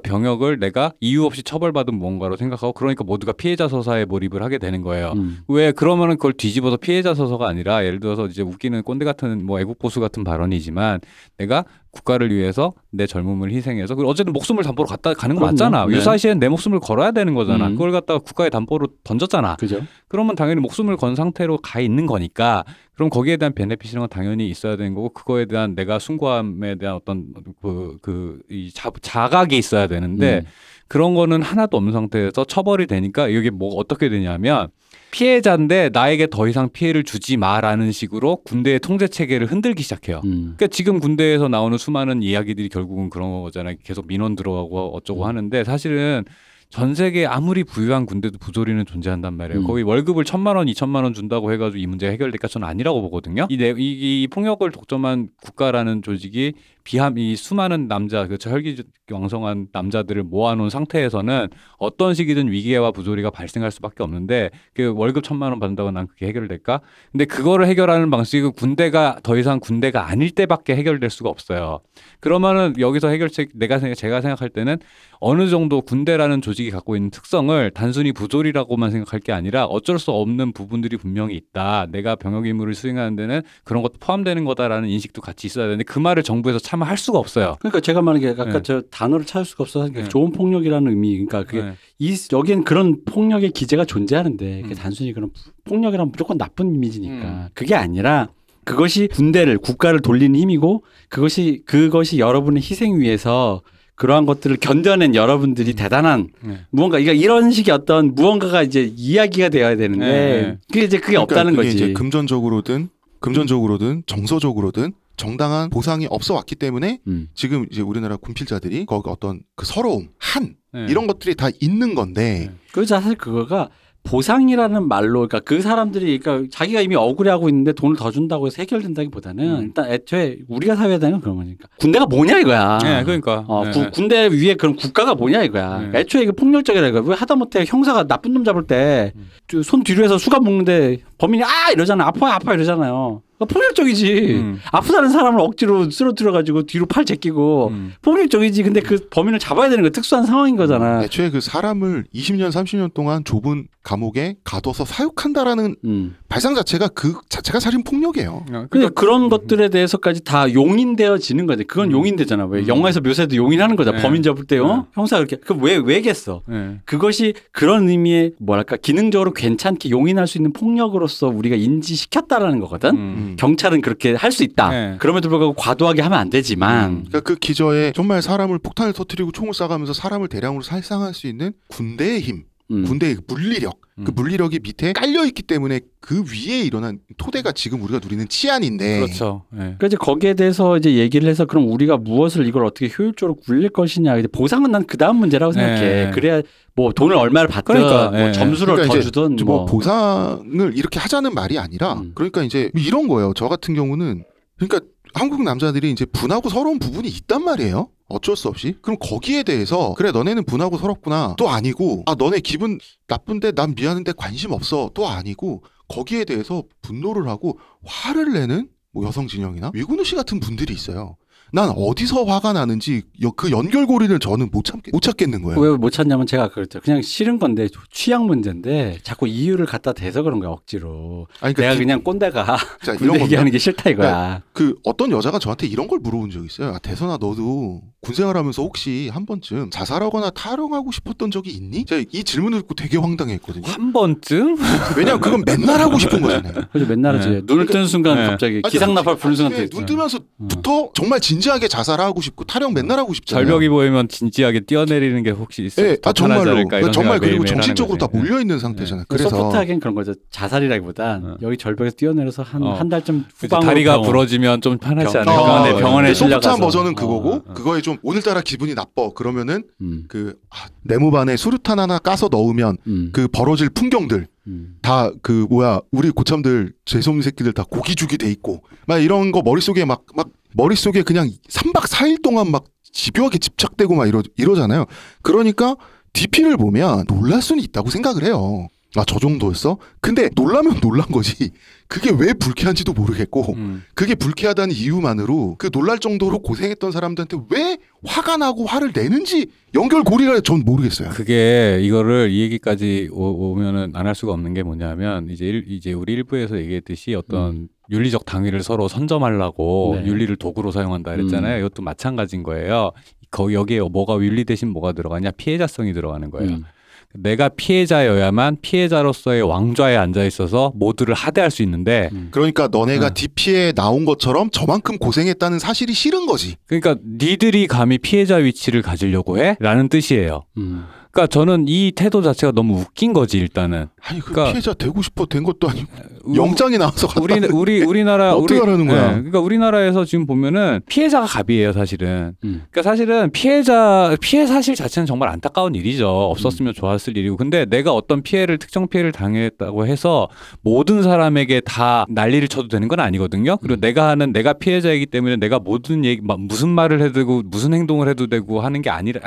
병역을 내가 이유 없이 처벌 받은 뭔가로 생각하고 그러니까 모두가 피해자 서사에 몰입을 하게 되는 거예요. 왜 그러면은 그걸 뒤집어서 피해자 서사가 아니라 예를 들어서 이제 웃기는 꼰대 같은 뭐 애국보수 같은 발언이지만 내가 국가를 위해서 내 젊음을 희생해서 어쨌든 목숨을 담보로 갖다 가는 거 맞잖아. 네. 유사시엔 내 목숨을 걸어야 되는 거잖아. 그걸 갖다가 국가의 담보로 던졌잖아. 그죠. 그러면 당연히 목숨을 건 상태로 가 있는 거니까 그럼 거기에 대한 베네핏이란 건 당연히 있어야 되는 거고 그거에 대한 내가 숭고함에 대한 어떤 자각이 있어야 되는데 그런 거는 하나도 없는 상태에서 처벌이 되니까 이게 뭐 어떻게 되냐면 피해자인데 나에게 더 이상 피해를 주지 마라는 식으로 군대의 통제 체계를 흔들기 시작해요. 그러니까 지금 군대에서 나오는 수많은 이야기들이 결국은 그런 거잖아요. 계속 민원 들어가고 어쩌고 하는데 사실은 전 세계에 아무리 부유한 군대도 부조리는 존재한단 말이에요. 거의 월급을 1,000만 원, 2,000만 원 준다고 해가지고 이 문제가 해결될까? 저는 아니라고 보거든요. 이 폭력을 독점한 국가라는 조직이 이 수많은 남자, 그 혈기왕성한 남자들을 모아놓은 상태에서는 어떤 시기든 위기와 부조리가 발생할 수밖에 없는데 그 월급 1,000만 원 받는다고 난 그게 해결될까? 근데 그거를 해결하는 방식이 군대가 더 이상 군대가 아닐 때밖에 해결될 수가 없어요. 그러면은 여기서 해결책 제가 생각할 때는 어느 정도 군대라는 조직 갖고 있는 특성을 단순히 부조리라고만 생각할 게 아니라 어쩔 수 없는 부분들이 분명히 있다. 내가 병역 의무를 수행하는 데는 그런 것도 포함되는 거다라는 인식도 같이 있어야 되는데 그 말을 정부에서 차마 할 수가 없어요. 그러니까 제가 말한 게 아까 저 단어를 찾을 수가 없어서 좋은 폭력이라는 의미. 그러니까 그게 여기엔 그런 폭력의 기제가 존재하는데 그게 단순히 그런 폭력이라면 무조건 나쁜 이미지니까 그게 아니라 그것이 군대를 국가를 돌리는 힘이고 그것이 여러분의 희생 위해서 그러한 것들을 견뎌낸 여러분들이 대단한 무언가, 그러니까 이런 식의 어떤 무언가가 이제 이야기가 되어야 되는데 그게 없다는 거지. 이제 금전적으로든 정서적으로든 정당한 보상이 없어 왔기 때문에 지금 이제 우리나라 군필자들이 거기 어떤 그 서러움, 이런 것들이 다 있는 건데. 그 사실 그거가 보상이라는 말로, 그러니까 그 사람들이, 그러니까 자기가 이미 억울해하고 있는데 돈을 더 준다고 해서 해결된다기보다는 일단 애초에 우리가 사회에다는 그런 거니까 군대가 뭐냐 이거야. 네, 그러니까 군대 위에 그런 국가가 뭐냐 이거야. 애초에 이게 폭력적이라 이거야. 왜 하다못해 형사가 나쁜 놈 잡을 때 손 뒤로 해서 수갑 묶는데 범인이 이러잖아. 아파 이러잖아요. 폭력적이지. 아프다는 사람을 억지로 쓰러뜨려가지고 뒤로 팔 제끼고 폭력적이지. 근데 그 범인을 잡아야 되는 거 특수한 상황인 거잖아. 애초에 그 사람을 20년, 30년 동안 좁은 감옥에 가둬서 사육한다라는 발상 자체가 그 자체가 사실 폭력이에요. 그러니까 그런 것들에 대해서까지 다 용인되어지는 거지. 그건 용인되잖아. 왜 영화에서 묘사해도 용인하는 거잖아. 범인 잡을 때요. 형사 그렇게 그럼 왜겠어? 그것이 그런 의미의 뭐랄까 기능적으로 괜찮게 용인할 수 있는 폭력으로서 우리가 인지시켰다라는 거거든. 경찰은 그렇게 할 수 있다. 그럼에도 불구하고 과도하게 하면 안 되지만 그러니까 그 기저에 정말 사람을 폭탄을 터뜨리고 총을 쏴가면서 사람을 대량으로 살상할 수 있는 군대의 힘, 군대의 물리력, 그 물리력이 밑에 깔려있기 때문에 그 위에 일어난 토대가 지금 우리가 누리는 치안인데. 그렇죠. 그러니까 이제 거기에 대해서 이제 얘기를 해서 그럼 우리가 무엇을 이걸 어떻게 효율적으로 굴릴 것이냐. 이제 보상은 난 그 다음 문제라고 생각해. 그래야 뭐 돈을 얼마를 받든 뭐 점수를 더 주든 뭐 보상을 이렇게 하자는 말이 아니라 그러니까 이제 이런 거예요. 저 같은 경우는 그러니까 한국 남자들이 이제 분하고 서러운 부분이 있단 말이에요. 어쩔 수 없이. 그럼 거기에 대해서 그래 너네는 분하고 서럽구나 또 아니고 너네 기분 나쁜데 난 미안한데 관심 없어 또 아니고 거기에 대해서 분노를 하고 화를 내는 뭐 여성 진영이나 위근우 씨 같은 분들이 있어요. 난 어디서 화가 나는지 그 연결고리를 저는 못 찾겠는 거예요. 왜 못 찾냐면 제가 아까 그랬죠. 그냥 싫은 건데 취향 문제인데 자꾸 이유를 갖다 대서 그런 거야 억지로. 아니, 그러니까 내가 그냥 꼰대가 군대 얘기하는 게 싫다 이거야. 그 어떤 여자가 저한테 이런 걸 물어본 적이 있어요. 대선아 너도 군생활하면서 혹시 한 번쯤 자살하거나 탈영하고 싶었던 적이 있니? 제가 이 질문을 듣고 되게 황당했거든요. 한 번쯤? 왜냐면 그건 맨날 하고 싶은 거잖아요. 그래서 맨날 하지. 눈을 뜬 순간 갑자기 기상나팔 부는 순간 눈 뜨면서부터 정말 진지하게 자살하고 싶고 탈영 맨날 하고 싶잖아요. 절벽이 보이면 진지하게 뛰어내리는 게 혹시 있어요? 네, 정말로. 정말 그리고 정신적으로 다 몰려있는 상태잖아요. 그래서 소프트하기엔 그런 거죠. 자살이라기보다 여기 절벽에 뛰어내려서 한 달쯤 후방으로 다리가 부러지면 좀 편하지 않을까. 병원에 실려가서. 소프트한 버전은 그거고 그거에 좀 오늘따라 기분이 나빠 그러면은 그 네모반에 수류탄 하나 까서 넣으면 그 벌어질 풍경들 다 그 우리 고참들 죄송한 새끼들 다 고기죽이 돼 있고 막 이런 거 머릿속에 막 머릿속에 그냥 3박 4일 동안 막 집요하게 집착되고 막 이러잖아요. 그러니까 DP를 보면 놀랄 수는 있다고 생각을 해요. 저 정도였어? 근데 놀라면 놀란 거지. 그게 왜 불쾌한지도 모르겠고 그게 불쾌하다는 이유만으로 그 놀랄 정도로 고생했던 사람들한테 왜 화가 나고 화를 내는지 연결고리가 전 모르겠어요. 그게 이거를 이 얘기까지 오면은 안 할 수가 없는 게 뭐냐면 이제 우리 일부에서 얘기했듯이 어떤 윤리적 당위를 서로 선점하려고 네. 윤리를 도구로 사용한다 그랬잖아요. 이것도 마찬가지인 거예요. 여기에 뭐가 윤리 대신 뭐가 들어가냐? 피해자성이 들어가는 거예요. 내가 피해자여야만 피해자로서의 왕좌에 앉아 있어서 모두를 하대할 수 있는데 그러니까 너네가 DP에 나온 것처럼 저만큼 고생했다는 사실이 싫은 거지. 그러니까 니들이 감히 피해자 위치를 가지려고 해? 라는 뜻이에요. 그러니까 저는 이 태도 자체가 너무 웃긴 거지 일단은. 아니 그러니까 피해자 되고 싶어 된 것도 아니고 영장이 나와서 우리나라 어떻게 하라는 거야? 네, 그러니까 우리나라에서 지금 보면은 피해자가 갑이에요 사실은. 그러니까 사실은 피해 사실 자체는 정말 안타까운 일이죠. 없었으면 좋았을 일이고. 근데 내가 어떤 특정 피해를 당했다고 해서 모든 사람에게 다 난리를 쳐도 되는 건 아니거든요. 그리고 내가 피해자이기 때문에 내가 모든 얘기 무슨 말을 해도 되고 무슨 행동을 해도 되고 하는 게 아니라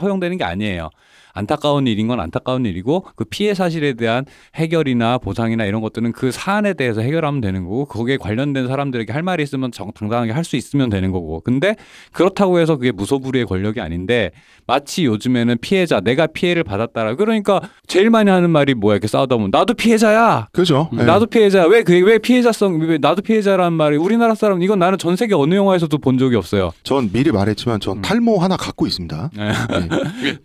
허용되는 게 아니에요. 안타까운 일인 건 안타까운 일이고 그 피해 사실에 대한 해결이나 보상이나 이런 것들은 그 사안에 대해서 해결하면 되는 거고 거기에 관련된 사람들에게 할 말이 있으면 당당하게 할 수 있으면 되는 거고 근데 그렇다고 해서 그게 무소불위의 권력이 아닌데 마치 요즘에는 피해자 내가 피해를 받았다라 그러니까 제일 많이 하는 말이 뭐야 이렇게 싸우다 보면 나도 피해자야 그죠 나도 피해자야 왜 피해자성 왜 나도 피해자라는 말이 우리나라 사람 이건 나는 전 세계 어느 영화에서도 본 적이 없어요. 전 미리 말했지만 전 탈모 하나 갖고 있습니다. 네.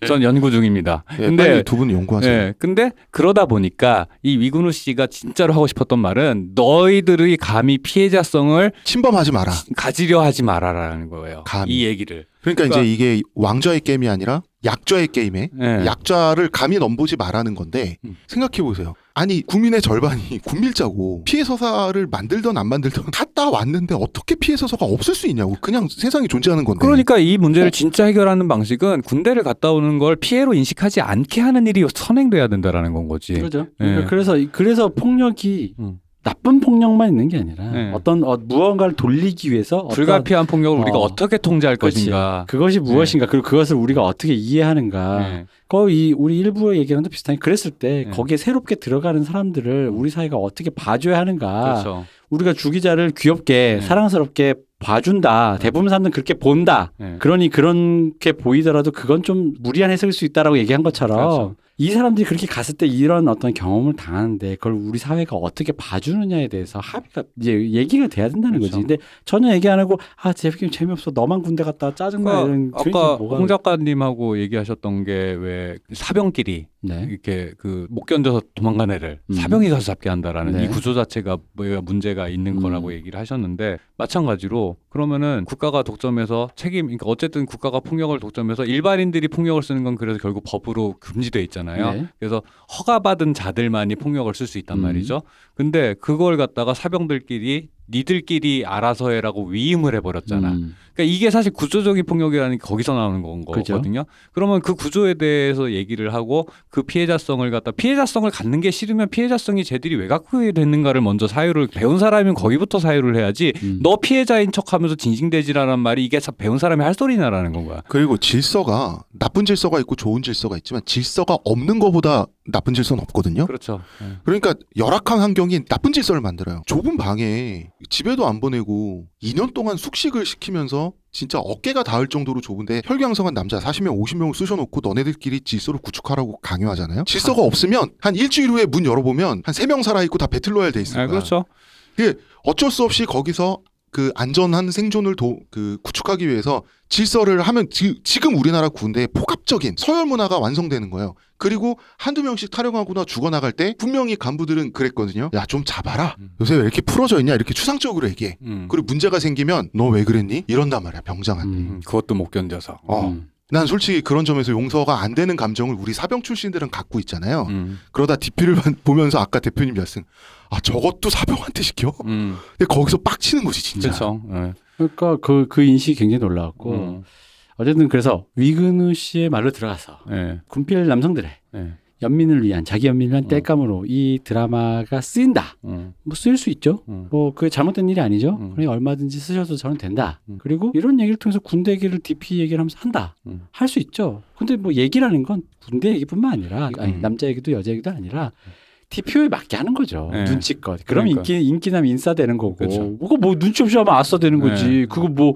전 연구 중입니다. 예, 근데 두 분 연구하세요. 예, 근데 그러다 보니까 이 위근우 씨가 진짜로 하고 싶었던 말은 너희들이 감히 피해자성을 침범하지 마라. 가지려 하지 마라라는 거예요. 감히. 이 얘기를. 그러니까 이제 이게 왕좌의 게임이 아니라 약좌의 게임에 약좌를 감히 넘보지 말라는 건데 생각해 보세요. 아니 국민의 절반이 군밀자고 피해서사를 만들던 안 만들던 갔다 왔는데 어떻게 피해서사가 없을 수 있냐고. 그냥 세상에 존재하는 건데. 그러니까 이 문제를 진짜 해결하는 방식은 군대를 갔다 오는 걸 피해로 인식하지 않게 하는 일이 선행돼야 된다라는 건 거지. 그렇죠. 네. 그래서 폭력이 나쁜 폭력만 있는 게 아니라 어떤 무언가를 돌리기 위해서 불가피한 폭력을 우리가 어떻게 통제할 것인가. 그것이 무엇인가. 그리고 그것을 우리가 어떻게 이해하는가. 거의 우리 일부 얘기랑도 비슷하게 그랬을 때 거기에 새롭게 들어가는 사람들을 우리 사회가 어떻게 봐줘야 하는가. 그렇죠. 우리가 주기자를 귀엽게 사랑스럽게 봐준다. 대부분 사람들은 그렇게 본다. 그러니 그렇게 보이더라도 그건 좀 무리한 해석일 수 있다라고 얘기한 것처럼 그렇죠. 이 사람들이 그렇게 갔을 때 이런 어떤 경험을 당하는데 그걸 우리 사회가 어떻게 봐주느냐에 대해서 합의가 이제 얘기가 돼야 된다는 그렇죠. 거지. 근데 전혀 얘기 안 하고 아 제프킴 재미없어 너만 군대 갔다 짜증나. 아까 홍 작가님하고 얘기하셨던 게 왜 사병끼리 네. 이렇게 그 못 견뎌서 도망간 애를 사병이 가서 잡게 한다라는 네. 이 구조 자체가 문제가 있는 거라고 얘기를 하셨는데 마찬가지로 그러면은 국가가 독점해서 그러니까 어쨌든 국가가 폭력을 독점해서 일반인들이 폭력을 쓰는 건 그래서 결국 법으로 금지돼 있잖아요. 네. 그래서 허가받은 자들만이 폭력을 쓸 수 있단 말이죠. 근데 그걸 갖다가 사병들끼리 니들끼리 알아서 해라고 위임을 해버렸잖아. 그러니까 이게 사실 구조적인 폭력이라는 게 거기서 나오는 건 거거든요. 그죠? 그러면 그 구조에 대해서 얘기를 하고 그 피해자성을 갖는 게 싫으면 피해자성이 쟤들이 왜 갖고 됐는가를 먼저 사유를 배운 사람이면 거기부터 사유를 해야지 너 피해자인 척하면서 징징대지라는 말이 이게 배운 사람이 할 소리냐라는 건 거야. 그리고 질서가 나쁜 질서가 있고 좋은 질서가 있지만 질서가 없는 거보다 나쁜 질서는 없거든요. 그렇죠. 그러니까 열악한 환경이 나쁜 질서를 만들어요. 좁은 방에 집에도 안 보내고 2년 동안 숙식을 시키면서 진짜 어깨가 닿을 정도로 좁은데 혈기왕성한 남자 40명 50명을 쑤셔놓고 너네들끼리 질서를 구축하라고 강요하잖아요. 질서가 없으면 한 일주일 후에 문 열어보면 한 3명 살아있고 다 배틀로얄 돼 있습니다. 그렇죠. 그게 어쩔 수 없이 거기서 그 안전한 생존을 구축하기 위해서 질서를 하면 지금 우리나라 군대의 폭압적인 서열 문화가 완성되는 거예요. 그리고 한두 명씩 탈영하거나 죽어나갈 때 분명히 간부들은 그랬거든요. 야, 좀 잡아라. 요새 왜 이렇게 풀어져 있냐. 이렇게 추상적으로 얘기해. 그리고 문제가 생기면 너 왜 그랬니? 이런단 말이야. 병장한테. 그것도 못 견뎌서. 난 솔직히 그런 점에서 용서가 안 되는 감정을 우리 사병 출신들은 갖고 있잖아요. 그러다 DP를 보면서 아까 대표님 말씀 아 저것도 사병한테 시켜? 근데 거기서 빡치는 거지 진짜. 그렇죠. 네. 그러니까 그 인식이 굉장히 놀라웠고 어쨌든 그래서 위근우 씨의 말로 들어가서 군필 남성들의 연민을 위한 자기 연민을 위한 땔감으로 이 드라마가 쓰인다. 뭐 쓰일 수 있죠. 뭐 그게 잘못된 일이 아니죠. 그러니까 얼마든지 쓰셔도 저는 된다. 그리고 이런 얘기를 통해서 군대 얘기를 DP 얘기를 하면서 한다. 할 수 있죠. 근데 뭐 얘기라는 건 군대 얘기뿐만 아니라 아니, 남자 얘기도 여자 얘기도 아니라 DPO에 맞게 하는 거죠. 네. 눈치껏. 그럼 그러니까. 인기남 인싸 되는 거고. 그거 뭐 눈치 없이 하면 아싸 되는 거지. 그거 뭐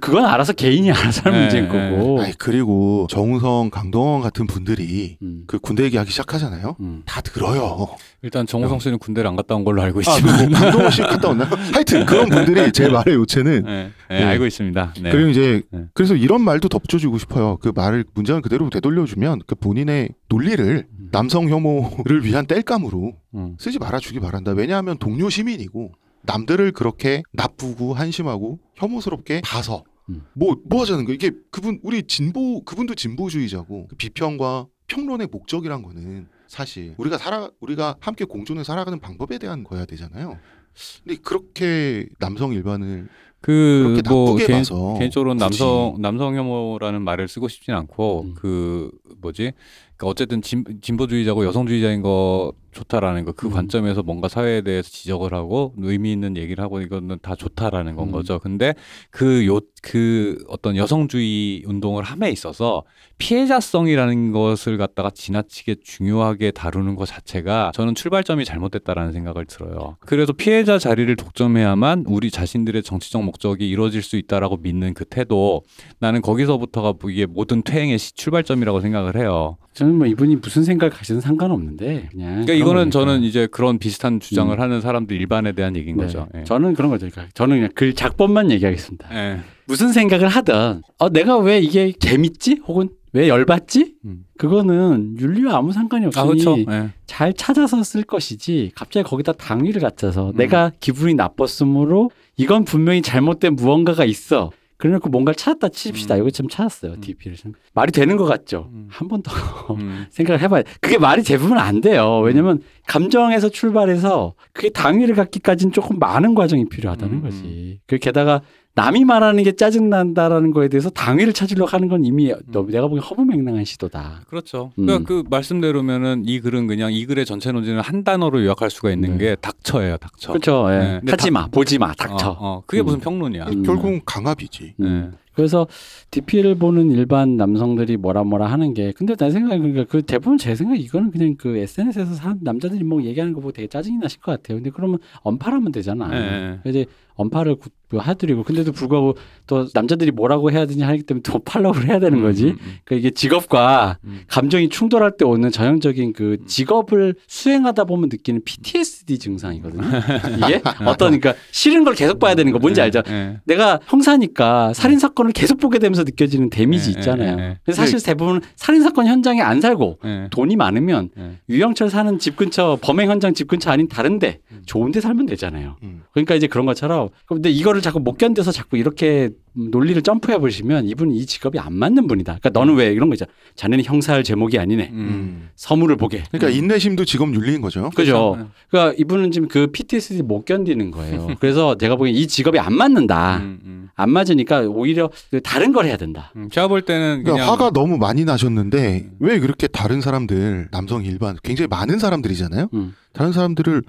그건 알아서 개인이 알아서 할 문제인 거고. 아니, 그리고 정우성, 강동원 같은 분들이 그 군대 얘기하기 시작하잖아요. 다 들어요. 일단 정우성 씨는 군대를 안 갔다 온 걸로 알고 있지만. 아, 강동원 씨 갔다 왔나요? 하여튼 그런 분들이 제 말의 요체는 알고 있습니다. 네. 그리고 이제 그래서 이런 말도 덮쳐주고 싶어요. 그 말을 문장을 그대로 되돌려주면 그 본인의 논리를 남성 혐오를 위한 땔감으로 쓰지 말아주기 바란다. 왜냐하면 동료 시민이고. 남들을 그렇게 나쁘고 한심하고 혐오스럽게 봐서 뭐 하자는 거야. 이게 그분 우리 진보 그분도 진보주의자고 그 비평과 평론의 목적이란 거는 사실 우리가 함께 공존해 살아가는 방법에 대한 거야 되잖아요. 근데 그렇게 남성 일반을 그렇게 나쁘게 봐서 개인적으로는 굳이. 남성 혐오라는 말을 쓰고 싶진 않고 그 뭐지? 그러니까 어쨌든 진보주의자고 여성주의자인 거 좋다라는 거 그 관점에서 뭔가 사회에 대해서 지적을 하고 의미 있는 얘기를 하고 이거는 다 좋다라는 건 거죠. 근데 그 어떤 여성주의 운동을 함에 있어서 피해자성이라는 것을 갖다가 지나치게 중요하게 다루는 것 자체가 저는 출발점이 잘못됐다라는 생각을 들어요. 그래서 피해자 자리를 독점해야만 우리 자신들의 정치적 목적이 이루어질 수 있다라고 믿는 그 태도, 나는 거기서부터가 이게 모든 퇴행의 출발점이라고 생각을 해요. 저는 뭐 이분이 무슨 생각을 가지든 상관없는데 그냥 그러니까 이거는 거니까. 저는 이제 그런 비슷한 주장을 하는 사람들 일반에 대한 얘기인 거죠. 네. 저는 그런 거죠. 그러니까 저는 그냥 글 작법만 얘기하겠습니다. 네. 무슨 생각을 하든 내가 왜 이게 재밌지? 혹은 왜 열받지? 그거는 윤리와 아무 상관이 없으니 그렇죠. 네. 잘 찾아서 쓸 것이지 갑자기 거기다 당위를 갖춰서 내가 기분이 나빴으므로 이건 분명히 잘못된 무언가가 있어. 그래놓고 뭔가를 찾았다 칩시다. 이거 좀 찾았어요. DP를. 말이 되는 것 같죠? 한 번 더 생각을 해봐야 돼. 그게 말이 대부분 안 돼요. 왜냐면 감정에서 출발해서 그게 당위를 갖기까지는 조금 많은 과정이 필요하다는 거지. 게다가 남이 말하는 게 짜증난다라는 거에 대해서 당위를 찾으려고 하는 건 이미 내가 보기엔 허무맹랑한 시도다. 그렇죠. 그러니까 그 말씀대로면은 이 글은 그냥 이 글의 전체 논지는 한 단어로 요약할 수가 있는 게 닥쳐예요. 닥쳐. 그렇죠. 예. 네. 하지 마. 보지 마. 닥쳐. 그게 무슨 평론이야. 결국은 강압이지. 그래서 DP를 보는 일반 남성들이 뭐라 하는 게 근데 내 생각에 그러니까 그 대부분 제 생각에 이거는 그냥 그 SNS에서 남자들이 뭐 얘기하는 거 보고 되게 짜증이 나실 것 같아요. 근데 그러면 언팔하면 되잖아. 네. 이제 언팔을 해드리고 근데도 불구하고 또 남자들이 뭐라고 해야 되냐 하기 때문에 또 팔로우를 해야 되는 거지. 그러니까 이게 직업과 감정이 충돌할 때 오는 전형적인 그 직업을 수행하다 보면 느끼는 PTSD 증상이거든요. 이게 그러니까 싫은 걸 계속 봐야 되는 거 뭔지 알죠? 내가 형사니까 살인사건을 계속 보게 되면서 느껴지는 데미지 있잖아요. 그래서 사실 대부분 살인사건 현장에 안 살고 돈이 많으면 유영철 사는 집 근처 범행 현장 집 근처 아닌 다른데 좋은 데 살면 되잖아요. 그러니까 이제 그런 것처럼 근데 이거를 자꾸 못 견뎌서 자꾸 이렇게 논리를 점프해 보시면 이분은 이 직업이 안 맞는 분이다. 그러니까 너는 왜 이런 거죠? 자네는 형사할 제목이 아니네. 서물을 보게. 그러니까 인내심도 직업 윤리인 거죠. 그죠. 그러니까 이분은 지금 그 PTSD 못 견디는 거예요. 그래서 제가 보기엔 이 직업이 안 맞는다. 안 맞으니까 오히려 다른 걸 해야 된다. 제가 볼 때는 그냥 화가 너무 많이 나셨는데 왜 그렇게 다른 사람들 남성 일반 굉장히 많은 사람들이잖아요. 다른 사람들을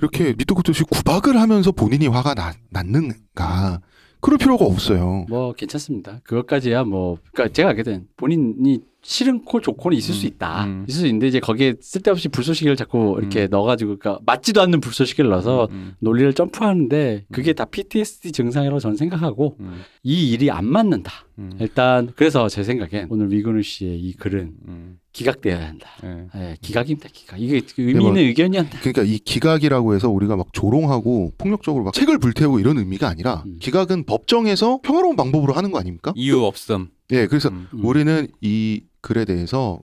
이렇게 밑도 끝도 없이 구박을 하면서 본인이 화가 났는가. 그럴 필요가 없어요. 뭐 괜찮습니다. 그것까지야 그러니까 제가 알게 된 본인이 싫은 코 좋고는 있을 수 있다. 있을 수 있는데 이제 거기에 쓸데없이 불쏘시개를 자꾸 이렇게 넣어가지고 그러니까 맞지도 않는 불쏘시개를 넣어서 논리를 점프하는데 그게 다 PTSD 증상이라고 저는 생각하고 이 일이 안 맞는다. 일단 그래서 제 생각엔 오늘 위근우 씨의 이 글은 기각되어야 한다. 네, 기각입니다. 기각. 이게 의미 있는 의견이 한다. 그러니까 이 기각이라고 해서 우리가 막 조롱하고 폭력적으로 막 책을 불태우고 이런 의미가 아니라 기각은 법정에서 평화로운 방법으로 하는 거 아닙니까? 이유 없음. 네, 그래서 우리는 이 글에 대해서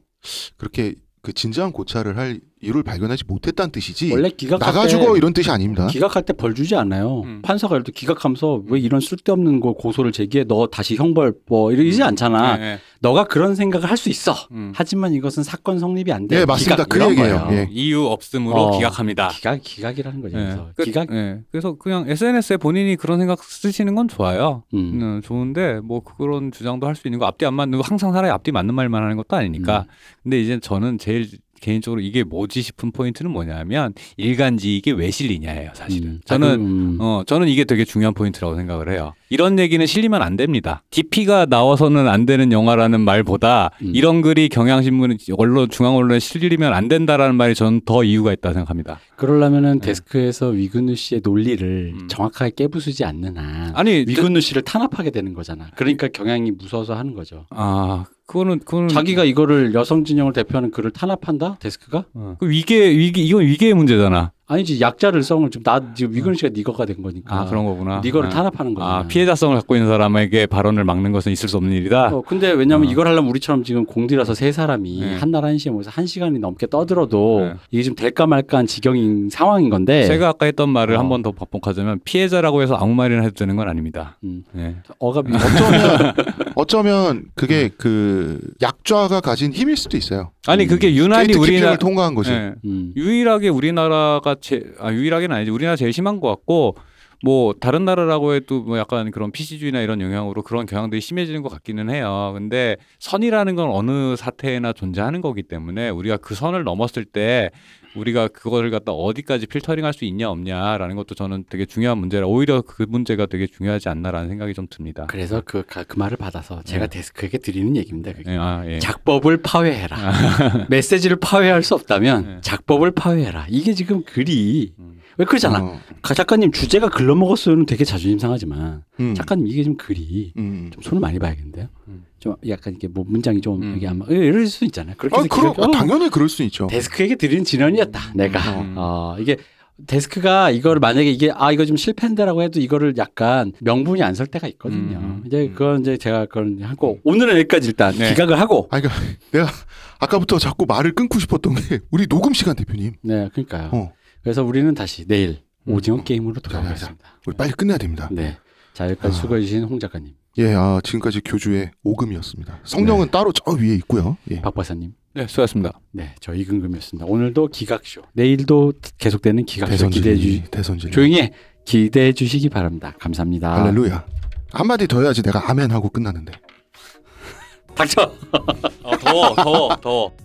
그렇게 그 진지한 고찰을 할 이유를 발견하지 못했다는 뜻이지. 원래 기각할 나가주고 이런 뜻이 아닙니다. 기각할 때 벌 주지 않아요. 판사가 예를 들어 기각하면서 왜 이런 쓸데없는 거 고소를 제기해 너 다시 형벌 이러지 않잖아. 네. 너가 그런 생각을 할 수 있어. 하지만 이것은 사건 성립이 안 돼. 네, 맞습니다. 그 얘기예요. 예. 이유 없음으로 기각합니다. 기각이라는 거죠. 네. 그래서 그냥 SNS에 본인이 그런 생각 쓰시는 건 좋아요. 좋은데 뭐 그런 주장도 할 수 있는 거 앞뒤 안 맞는 거 항상 사람이 앞뒤 맞는 말만 하는 것도 아니니까. 근데 이제 저는 제일 개인적으로 이게 뭐지 싶은 포인트는 뭐냐면 일간지익이 왜 실리냐예요, 사실은. 저는 이게 되게 중요한 포인트라고 생각을 해요. 이런 얘기는 실리면 안 됩니다. DP가 나와서는 안 되는 영화라는 말보다 이런 글이 경향신문 언론 중앙 언론에 실리면 안 된다라는 말이 저는 더 이유가 있다 생각합니다. 그러려면은 네. 데스크에서 위근우 씨의 논리를 정확하게 깨부수지 않는 한 아니 위근우 씨를 탄압하게 되는 거잖아. 그러니까 경향이 무서워서 하는 거죠. 아. 그거는 자기가 이거를 여성 진영을 대표하는 글을 탄압한다? 데스크가? 그 위계 이건 위계의 문제잖아. 아니지 약자를 성을 지금 나 지금 위근우 씨가 니거가 된 거니까. 아 그런 거구나. 니거를 탄압하는 거잖아. 아 피해자성을 갖고 있는 사람에게 발언을 막는 것은 있을 수 없는 일이다. 근데 왜냐하면 이걸 하려면 우리처럼 지금 공들여서 세 사람이 한날 한시에 모여서 한 시간이 넘게 떠들어도 이게 지금 될까 말까한 지경인 상황인 건데. 제가 아까 했던 말을 한 번 더 반복하자면 피해자라고 해서 아무 말이나 해도 되는 건 아닙니다. 네. 어감이 어쩌면 그게 그 약좌가 가진 힘일 수도 있어요. 아니 그게 유난히 우리나라 통과한 거지. 네. 유일하게 우리나라가 유일하게는 아니지. 우리나라 제일 심한 것 같고 뭐 다른 나라라고 해도 뭐 약간 그런 PC주의나 이런 영향으로 그런 경향들이 심해지는 것 같기는 해요. 근데 선이라는 건 어느 사태에나 존재하는 거기 때문에 우리가 그 선을 넘었을 때 우리가 그걸 갖다 어디까지 필터링할 수 있냐 없냐라는 것도 저는 되게 중요한 문제라 오히려 그 문제가 되게 중요하지 않나라는 생각이 좀 듭니다. 그래서 그 말을 받아서 제가 데스크에게 드리는 얘기입니다. 그게. 작법을 파회해라. 메시지를 파회할 수 없다면 작법을 파회해라. 이게 지금 글이 왜 그러잖아. 작가님 주제가 글로 먹었으면 되게 자존심 상하지만 작가님 이게 좀 글이 좀 손을 많이 봐야겠는데요. 좀 약간 이게 뭐 문장이 좀 이게 아마 이럴 수 있잖아요. 그렇게 당연히 그럴 수 있죠. 데스크에게 드리는 진언이었다. 내가 이게 데스크가 이걸 만약에 이게 이거 좀 실패인데라고 해도 이거를 약간 명분이 안 설 때가 있거든요. 이제 그건 이제 제가 그걸 하고 오늘은 여기까지 일단 기각을 하고. 아 그러니까 내가 아까부터 자꾸 말을 끊고 싶었던 게 우리 녹음 시간 대표님. 네, 그러니까요. 그래서 우리는 다시 내일 오징어 게임으로 돌아가겠습니다. 우리 빨리 끝내야 됩니다. 네, 자 여기까지 수고해 주신 홍 작가님. 예, 지금까지 교주의 오금이었습니다. 성령은 따로 저 위에 있고요. 예. 박 박사님. 네, 수고하셨습니다. 네, 저 이근금이었습니다. 오늘도 기각쇼. 내일도 계속되는 기각쇼 기대해 주시. 대선진리. 조용히 해. 기대해 주시기 바랍니다. 감사합니다. 할렐루야. 한마디 더 해야지 내가 아멘 하고 끝나는데. 닥쳐. 더워.